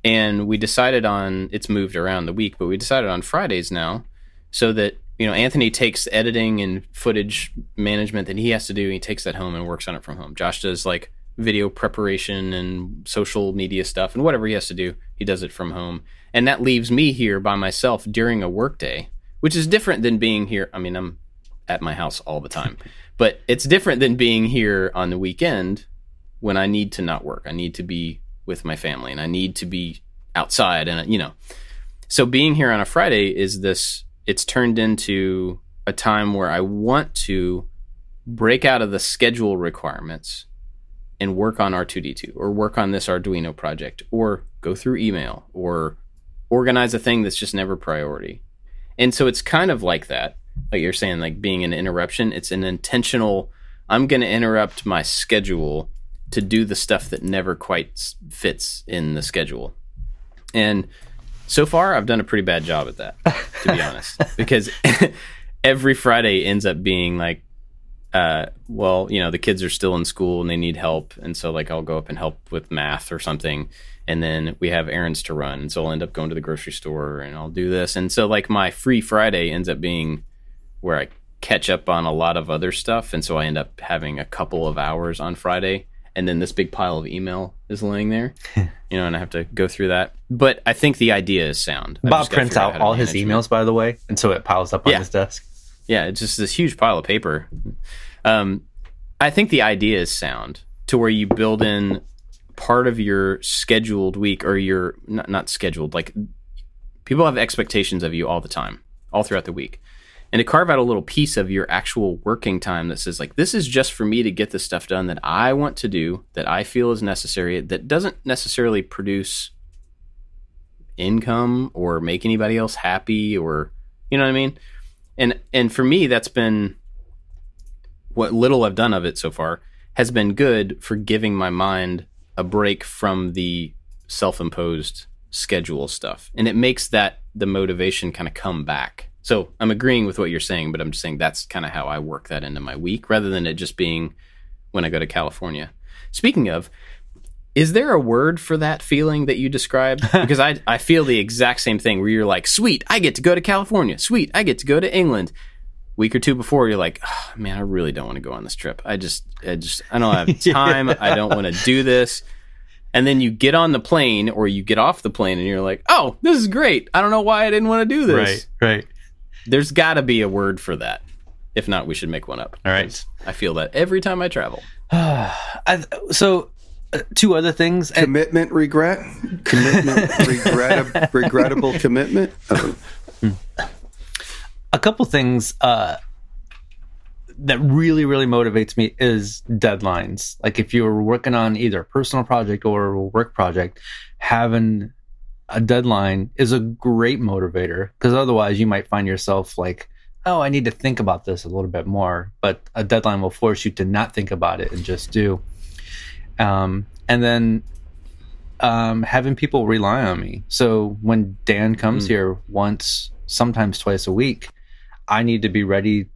And we decided on, it's moved around the week, but we decided on Fridays now so that, you know, Anthony takes editing and footage management that he has to do. And he takes that home and works on it from home. Josh does like video preparation and social media stuff and whatever he has to do. He does it from home. And that leaves me here by myself during a work day, which is different than being here. I mean, I'm at my house all the time. But it's different than being here on the weekend when I need to not work. I need to be with my family and I need to be outside and, you know. So being here on a Friday is this, it's turned into a time where I want to break out of the schedule requirements and work on R two D two or work on this Arduino project or go through email or organize a thing that's just never priority. And so it's kind of like that. Like you're saying, like being an interruption, it's an intentional, I'm going to interrupt my schedule to do the stuff that never quite fits in the schedule. And so far, I've done a pretty bad job at that, to be honest, because every Friday ends up being like, uh, well, you know, the kids are still in school and they need help. And so like, I'll go up and help with math or something. And then we have errands to run. And so I'll end up going to the grocery store and I'll do this. And so like my free Friday ends up being where I catch up on a lot of other stuff. And so I end up having a couple of hours on Friday. And then this big pile of email is laying there, you know, and I have to go through that. But I think the idea is sound. Bob prints out all his emails, by the way. And so it piles up on yeah. his desk. Yeah, it's just this huge pile of paper. Um, I think the idea is sound to where you build in part of your scheduled week or your not, not scheduled, like people have expectations of you all the time, all throughout the week. And to carve out a little piece of your actual working time that says, like, this is just for me to get the stuff done that I want to do, that I feel is necessary, that doesn't necessarily produce income or make anybody else happy or, you know what I mean? And and for me, that's been what little I've done of it so far has been good for giving my mind a break from the self-imposed schedule stuff. And it makes that the motivation kind of come back. So I'm agreeing with what you're saying, but I'm just saying that's kind of how I work that into my week rather than it just being when I go to California. Speaking of, is there a word for that feeling that you described? Because I I feel the exact same thing where you're like, sweet, I get to go to California. Sweet, I get to go to England. Week or two before, you're like, oh, man, I really don't want to go on this trip. I just, I just, I don't have time. yeah. I don't want to do this. And then you get on the plane or you get off the plane and you're like, oh, this is great. I don't know why I didn't want to do this. Right, right. There's got to be a word for that. If not, we should make one up. All right. I feel that every time I travel. I, so, uh, two other things. Commitment regret? Commitment regret, regrettable commitment? Oh. A couple things uh, that really, really motivates me is deadlines. Like if you're working on either a personal project or a work project, having a deadline is a great motivator because otherwise you might find yourself like, oh, I need to think about this a little bit more, but a deadline will force you to not think about it and just do. Um, and then um, having people rely on me. So when Dan comes mm. here once sometimes twice a week, I need to be ready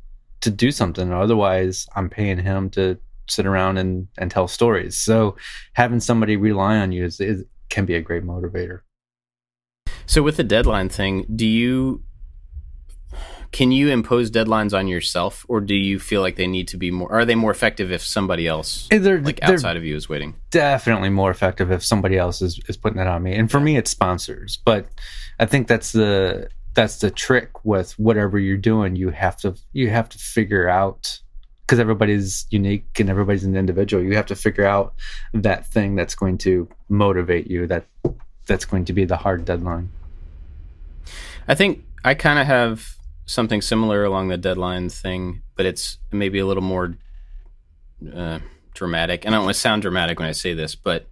to do something. Otherwise, I'm paying him to sit around and, and tell stories. So having somebody rely on you is, is, can be a great motivator. So with the deadline thing, do you, can you impose deadlines on yourself, or do you feel like they need to be more, are they more effective if somebody else, they're, like outside of you, is waiting? Definitely more effective if somebody else is, is putting that on me. And for me, it's sponsors. But I think that's the, that's the trick with whatever you're doing. You have to, you have to figure out, because everybody's unique and everybody's an individual, you have to figure out that thing that's going to motivate you, that that's going to be the hard deadline. I think I kind of have something similar along the deadline thing, but it's maybe a little more uh, dramatic. And I don't want to sound dramatic when I say this, but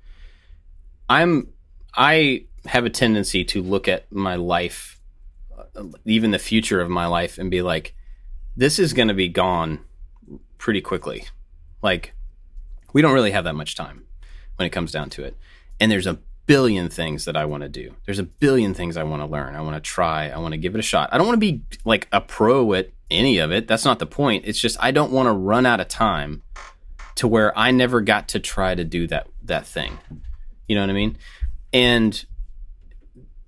I'm I have a tendency to look at my life, even the future of my life, and be like, this is going to be gone pretty quickly. Like, we don't really have that much time when it comes down to it. And there's a billion things that I want to do. There's a billion things I want to learn. I want to try. I want to give it a shot. I don't want to be like a pro at any of it. That's not the point. It's just, I don't want to run out of time to where I never got to try to do that, that thing. You know what I mean? And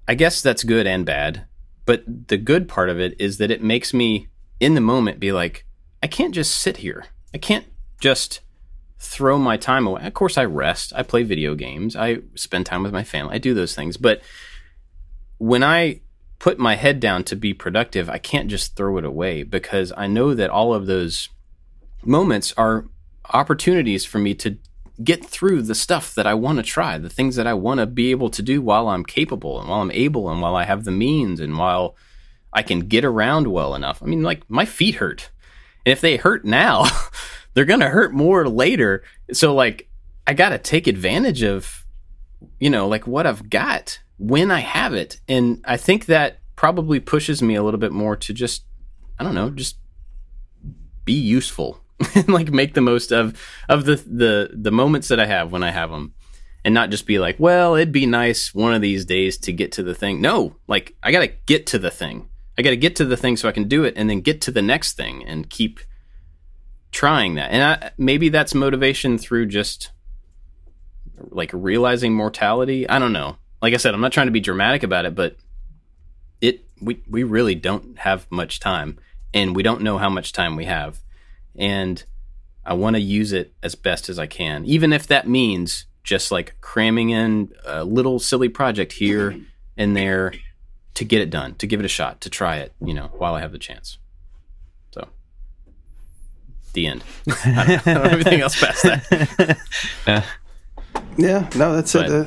I guess that's good and bad, but the good part of it is that it makes me in the moment be like, I can't just sit here. I can't just throw my time away. Of course, I rest. I play video games. I spend time with my family. I do those things. But when I put my head down to be productive, I can't just throw it away, because I know that all of those moments are opportunities for me to get through the stuff that I want to try, the things that I want to be able to do while I'm capable and while I'm able and while I have the means and while I can get around well enough. I mean, like, my feet hurt. And if they hurt now, they're going to hurt more later. So, like, I got to take advantage of, you know, like, what I've got when I have it. And I think that probably pushes me a little bit more to just, I don't know, just be useful and, like, make the most of, of the, the, the moments that I have when I have them, and not just be like, well, it'd be nice one of these days to get to the thing. No, like, I got to get to the thing. I got to get to the thing so I can do it, and then get to the next thing and keep trying that. And I, maybe that's motivation through just, like, realizing mortality. I don't know. Like I said, I'm not trying to be dramatic about it, but it we, we really don't have much time, and we don't know how much time we have. And I want to use it as best as I can, even if that means just, like, cramming in a little silly project here and there, to get it done, to give it a shot, to try it, you know, while I have the chance. So, the end. I don't know, I don't know everything else past that. Yeah. Yeah, no, that's but, it. Uh,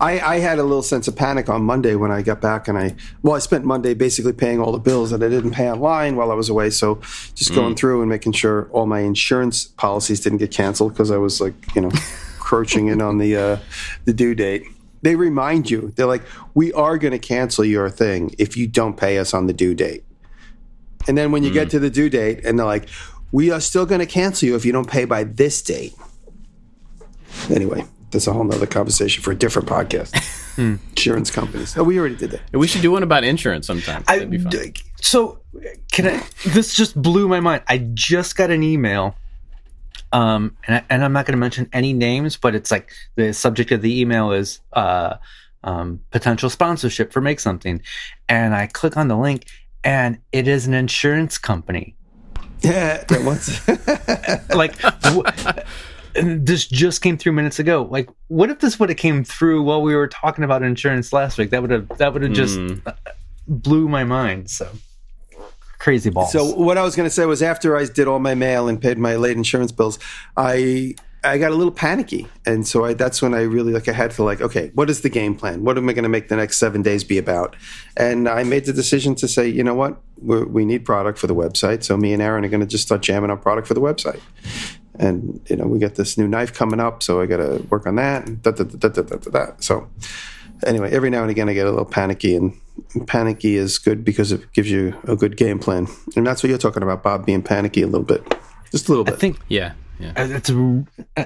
I, I had a little sense of panic on Monday when I got back, and I, well, I spent Monday basically paying all the bills that I didn't pay online while I was away. So just mm. going through and making sure all my insurance policies didn't get canceled, because I was, like, you know, crouching in on the uh, the due date. They remind you. They're like, we are going to cancel your thing if you don't pay us on the due date. And then when you mm. get to the due date, and they're like, we are still going to cancel you if you don't pay by this date. Anyway, that's a whole nother conversation for a different podcast. Mm. Insurance companies. Oh, we already did that. We should do one about insurance sometime. I, That'd be fun. So, can I? This just blew my mind. I just got an email. Um, and, I, and I'm not going to mention any names, but it's like the subject of the email is uh, um, potential sponsorship for Make Something. And I click on the link, and it is an insurance company. Yeah, it was. Like, w- this just came through minutes ago. Like, what if this would have came through while we were talking about insurance last week? That would have that would have just mm. blew my mind, so. Crazy balls. So what I was going to say was, after I did all my mail and paid my late insurance bills, I I got a little panicky, and so I, that's when I really, like, I had to, like, okay, what is the game plan? What am I going to make the next seven days be about? And I made the decision to say, you know what, We're, we need product for the website, so me and Aaron are going to just start jamming on product for the website. And, you know, we got this new knife coming up, so I got to work on that. And da, da, da, da, da, da, da. So anyway, every now and again I get a little panicky, and panicky is good because it gives you a good game plan. And that's what you're talking about, Bob, being panicky a little bit. Just a little bit. I think, yeah. yeah. It's, a,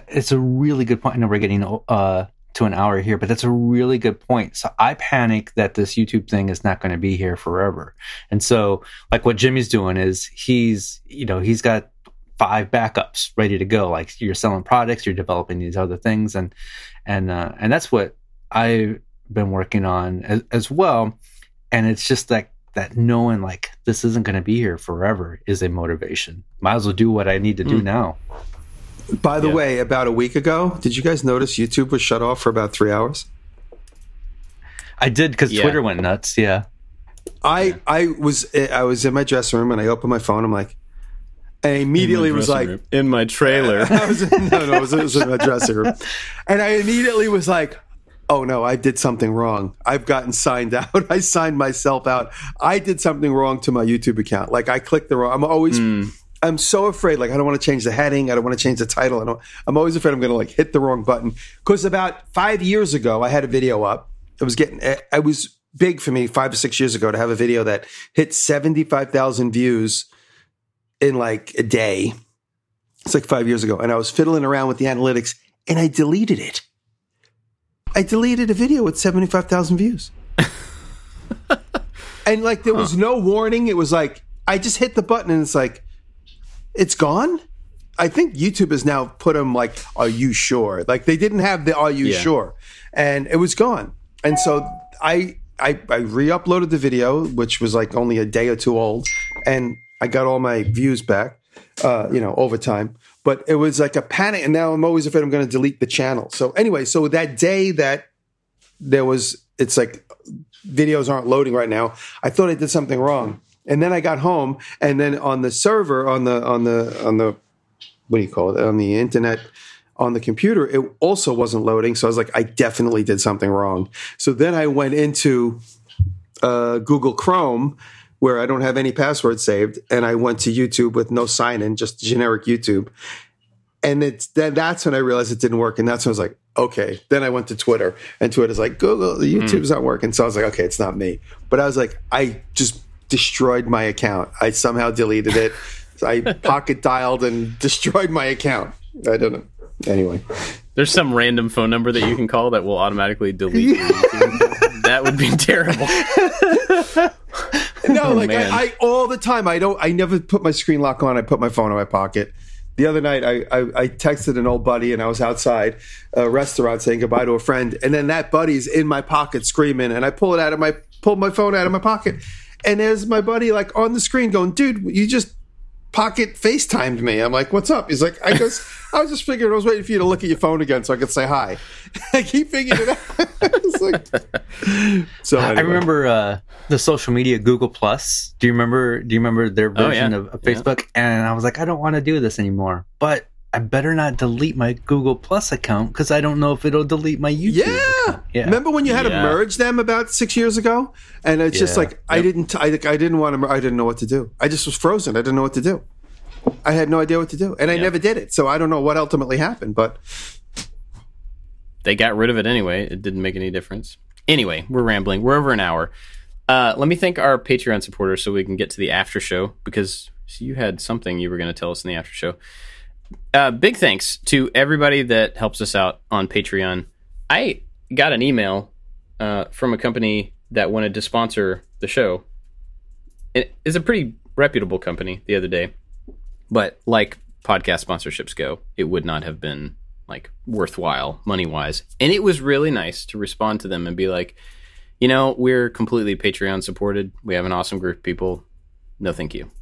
it's a really good point. I know we're getting uh, to an hour here, but that's a really good point. So I panic that this YouTube thing is not going to be here forever. And so like what Jimmy's doing is he's, you know, he's got five backups ready to go. Like you're selling products, you're developing these other things. And, and, uh, and that's what I've been working on as, as well. And it's just like that knowing like this isn't going to be here forever is a motivation. Might as well do what I need to do mm. now. By the yeah. way, about a week ago, did you guys notice YouTube was shut off for about three hours? I did because yeah. Twitter went nuts. Yeah, I yeah. I was I was in my dressing room and I opened my phone. I'm like, I immediately was like, room. in my trailer. I was, no, no, it was, it was in my dressing room, and I immediately was like, oh no, I did something wrong. I've gotten signed out. I signed myself out. I did something wrong to my YouTube account. Like I clicked the wrong. I'm always. Mm. I'm so afraid, like, I don't want to change the heading. I don't want to change the title. I don't, I'm always afraid I'm going to, like, hit the wrong button. Because about five years ago, I had a video up. It was getting, it was big for me five or six years ago to have a video that hit seventy-five thousand views in, like, a day. It's like five years ago. And I was fiddling around with the analytics, and I deleted it. I deleted a video with seventy-five thousand views. And, like, there was huh. no warning. It was like, I just hit the button, and it's like, it's gone? I think YouTube has now put them like, are you sure? Like they didn't have the are you yeah. sure? And it was gone. And so I, I I re-uploaded the video, which was like only a day or two old. And I got all my views back, uh, you know, over time. But it was like a panic. And now I'm always afraid I'm going to delete the channel. So anyway, so that day that there was, it's like videos aren't loading right now. I thought I did something wrong. And then I got home, and then on the server, on the on the on the what do you call it? On the internet, on the computer, it also wasn't loading. So I was like, I definitely did something wrong. So then I went into uh, Google Chrome, where I don't have any password saved, and I went to YouTube with no sign in, just generic YouTube. And it's then that's when I realized it didn't work, and that's when I was like, okay. Then I went to Twitter, and Twitter's like, Google, YouTube's mm. not working. So I was like, okay, it's not me. But I was like, I just destroyed my account. I somehow deleted it. I pocket dialed and destroyed my account. I don't know. Anyway, there's some random phone number that you can call that will automatically delete yeah. you. That would be terrible. No, oh, like I, I all the time. I don't. I never put my screen lock on. I put my phone in my pocket. The other night, I, I, I texted an old buddy, and I was outside a restaurant saying goodbye to a friend, and then that buddy's in my pocket screaming, and I pull it out of my pulled my phone out of my pocket. And there's my buddy like on the screen going, dude, you just pocket FaceTimed me. I'm like, what's up? He's like, I just, I was just figuring I was waiting for you to look at your phone again so I could say hi. Like he figured it out. It's like, so anyway. I remember uh, the social media Google Plus. Do you remember? Do you remember their version oh, yeah. of, of Facebook? Yeah. And I was like, I don't want to do this anymore, but I better not delete my Google Plus account because I don't know if it'll delete my YouTube. Yeah, yeah. Remember when you had yeah. to merge them about six years ago? And it's yeah. just like yep. I didn't. I, I didn't want to. I didn't know what to do. I just was frozen. I didn't know what to do. I had no idea what to do, and I yep. never did it. So I don't know what ultimately happened. But they got rid of it anyway. It didn't make any difference. Anyway, we're rambling. We're over an hour. Uh, let me thank our Patreon supporters so we can get to the after show because you had something you were going to tell us in the after show. Uh, big thanks to everybody that helps us out on Patreon. I got an email uh, from a company that wanted to sponsor the show. It is a pretty reputable company the other day, but like podcast sponsorships go, it would not have been like worthwhile money-wise. And it was really nice to respond to them and be like, you know, we're completely Patreon supported. We have an awesome group of people. No, thank you.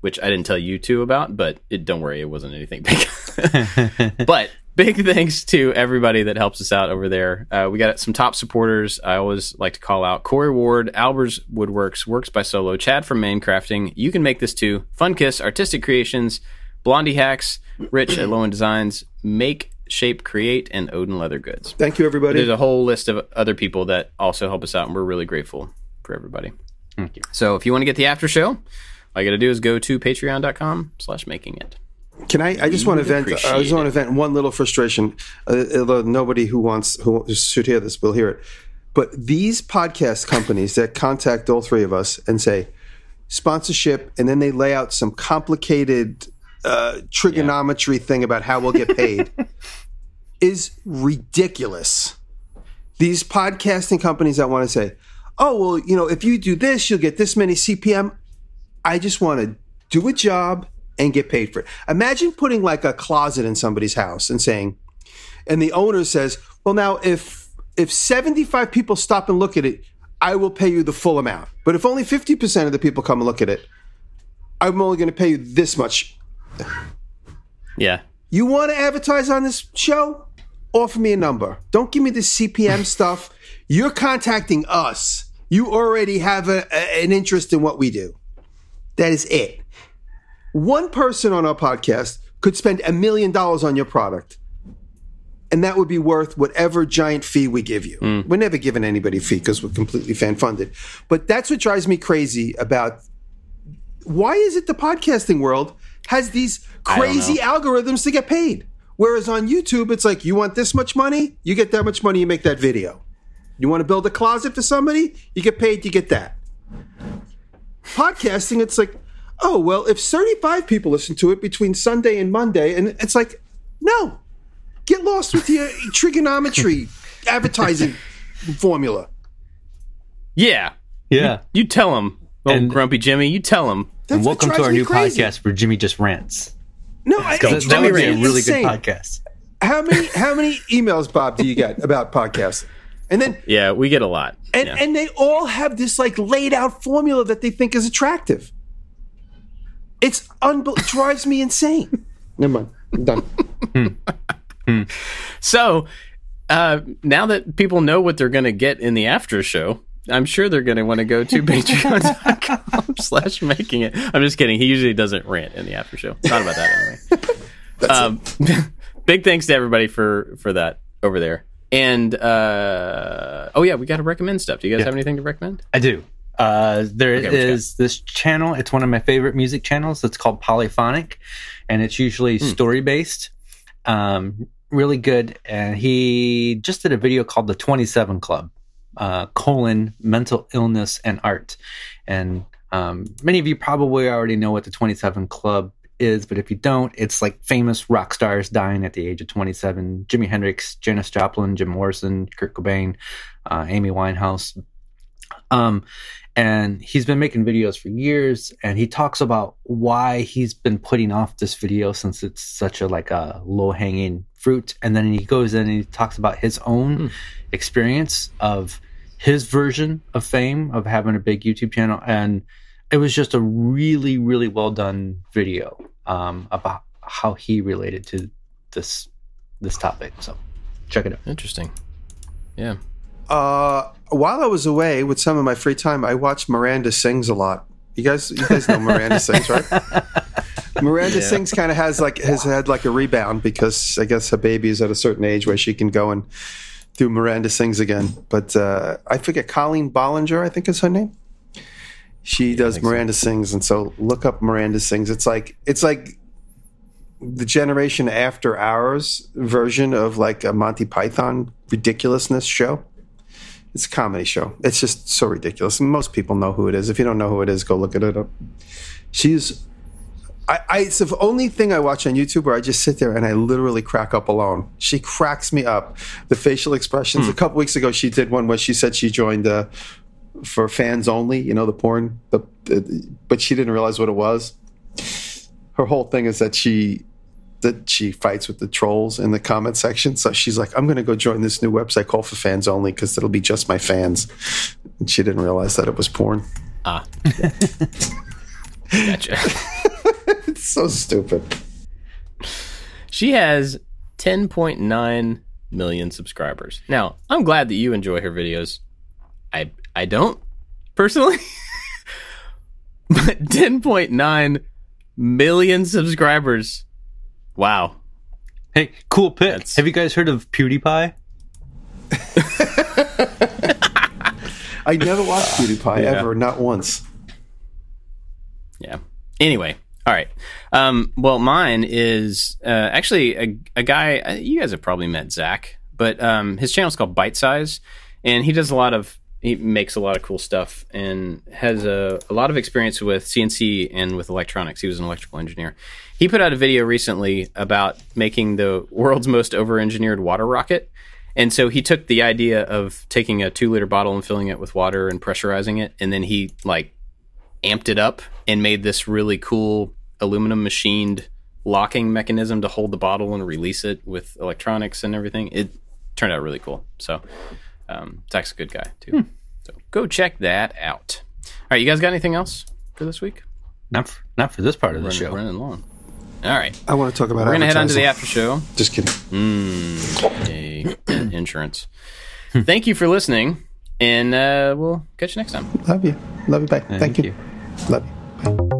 Which I didn't tell you two about, but it, don't worry, it wasn't anything big. But big thanks to everybody that helps us out over there. Uh, we got some top supporters. I always like to call out Corey Ward, Albers Woodworks, Works by Solo, Chad from Maincrafting, You Can Make This Too, Fun Kiss, Artistic Creations, Blondie Hacks, Rich at Lowen Designs, Make, Shape, Create, and Odin Leather Goods. Thank you, everybody. There's a whole list of other people that also help us out, and we're really grateful for everybody. Thank you. So if you want to get the after show, all you got to do is go to patreon.com slash making it. Can I, I just want to vent, I just want to vent one little frustration, uh, although nobody who wants, who should hear this will hear it. But these podcast companies that contact all three of us and say sponsorship, and then they lay out some complicated uh, trigonometry yeah. thing about how we'll get paid is ridiculous. these podcasting companies that want to say, oh, well, you know, if you do this, you'll get this many C P M. I just want to do a job and get paid for it. Imagine putting like a closet in somebody's house and saying, and the owner says, well, now if if seventy-five people stop and look at it, I will pay you the full amount. But if only fifty percent of the people come and look at it, I'm only going to pay you this much. Yeah. You want to advertise on this show? Offer me a number. Don't give me the C P M stuff. You're contacting us. You already have a, a, an interest in what we do. That is it. One person on our podcast could spend a million dollars on your product, and that would be worth whatever giant fee we give you. Mm. We're never giving anybody a fee because we're completely fan-funded. But that's what drives me crazy about why is it the podcasting world has these crazy algorithms to get paid? Whereas on YouTube, it's like, you want this much money? You get that much money, you make that video. You want to build a closet for somebody? You get paid, you get that. Podcasting, it's like, oh, well, if thirty-five people listen to it between Sunday and Monday, and it's like, no, get lost with your trigonometry advertising formula. Yeah. Yeah. You, you tell them, oh, Grumpy Jimmy, you tell them. And welcome to our new crazy. podcast where Jimmy just rants. No, I, that Jimmy would be a really insane. good podcast. How many, how many emails, Bob, do you get about podcasts? And then yeah, we get a lot. And yeah. and they all have this like laid out formula that they think is attractive. It's unbel- it drives me insane. Never mind. I'm done. mm. Mm. So uh, now that people know what they're going to get in the after show, I'm sure they're going to want to go to patreon dot com slash making it. I'm just kidding. He usually doesn't rant in the after show. Not about that anyway. Um, big thanks to everybody for, for that over there. And, uh, oh, yeah, we got to recommend stuff. Do you guys yeah. have anything to recommend? I do. Uh, there okay, is this channel. It's one of my favorite music channels. It's called Polyphonic, and it's usually mm. story-based. Um, really good. And he just did a video called The twenty-seven Club, uh, colon, mental illness and art. And um, many of you probably already know what The twenty-seven Club is, but if you don't, it's like famous rock stars dying at the age of twenty-seven. Jimi Hendrix, Janis Joplin, Jim Morrison, Kurt Cobain, uh, Amy Winehouse. Um, and he's been making videos for years, and he talks about why he's been putting off this video since it's such a like a low-hanging fruit. And then he goes in and he talks about his own mm. experience of his version of fame of having a big YouTube channel, and it was just a really, really well done video um, about how he related to this this topic. So check it out. Interesting. Yeah. Uh, while I was away with some of my free time, I watched Miranda Sings a lot. You guys, you guys know Miranda Sings, right? Miranda yeah. Sings kind of has like has had like a rebound because I guess her baby is at a certain age where she can go and do Miranda Sings again. But uh, I forget Colleen Ballinger, I think is her name. She does Miranda so. Sings, and so look up Miranda Sings. It's like it's like the generation after ours version of like a Monty Python ridiculousness show. It's a comedy show. It's just so ridiculous. And most people know who it is. If you don't know who it is, go look it up. She's I, I it's the only thing I watch on YouTube where I just sit there and I literally crack up alone. She cracks me up. The facial expressions. Mm. A couple weeks ago, she did one where she said she joined a. For fans only, you know, the porn, the, the, but she didn't realize what it was. Her whole thing is that she that she fights with the trolls in the comment section. So she's like, I'm going to go join this new website called For Fans Only because it'll be just my fans. And she didn't realize that it was porn. Ah. Gotcha. It's so stupid. She has ten point nine million subscribers. Now, I'm glad that you enjoy her videos. I I don't personally, but ten point nine million subscribers. Wow. Hey, cool pick. That's... Have you guys heard of PewDiePie? I never watched PewDiePie yeah. ever, not once. Yeah. Anyway. All right. Um, well, mine is uh, actually a, a guy, you guys have probably met Zach, but um, his channel is called Bite Size, and he does a lot of He makes a lot of cool stuff and has a, a lot of experience with C N C and with electronics. He was an electrical engineer. He put out a video recently about making the world's most over-engineered water rocket. And so he took the idea of taking a two liter bottle and filling it with water and pressurizing it. And then he like amped it up and made this really cool aluminum machined locking mechanism to hold the bottle and release it with electronics and everything. It turned out really cool. So um, Zach's a good guy too. Hmm. So go check that out. All right. You guys got anything else for this week? Not for, not for this part of the running, show. Running long. All right. I want to talk about We're going to head on to the after show. Just kidding. Mm, insurance. Thank you for listening, and uh, we'll catch you next time. Love you. Love you. Bye. Thank, Thank you. you. Love you. Bye.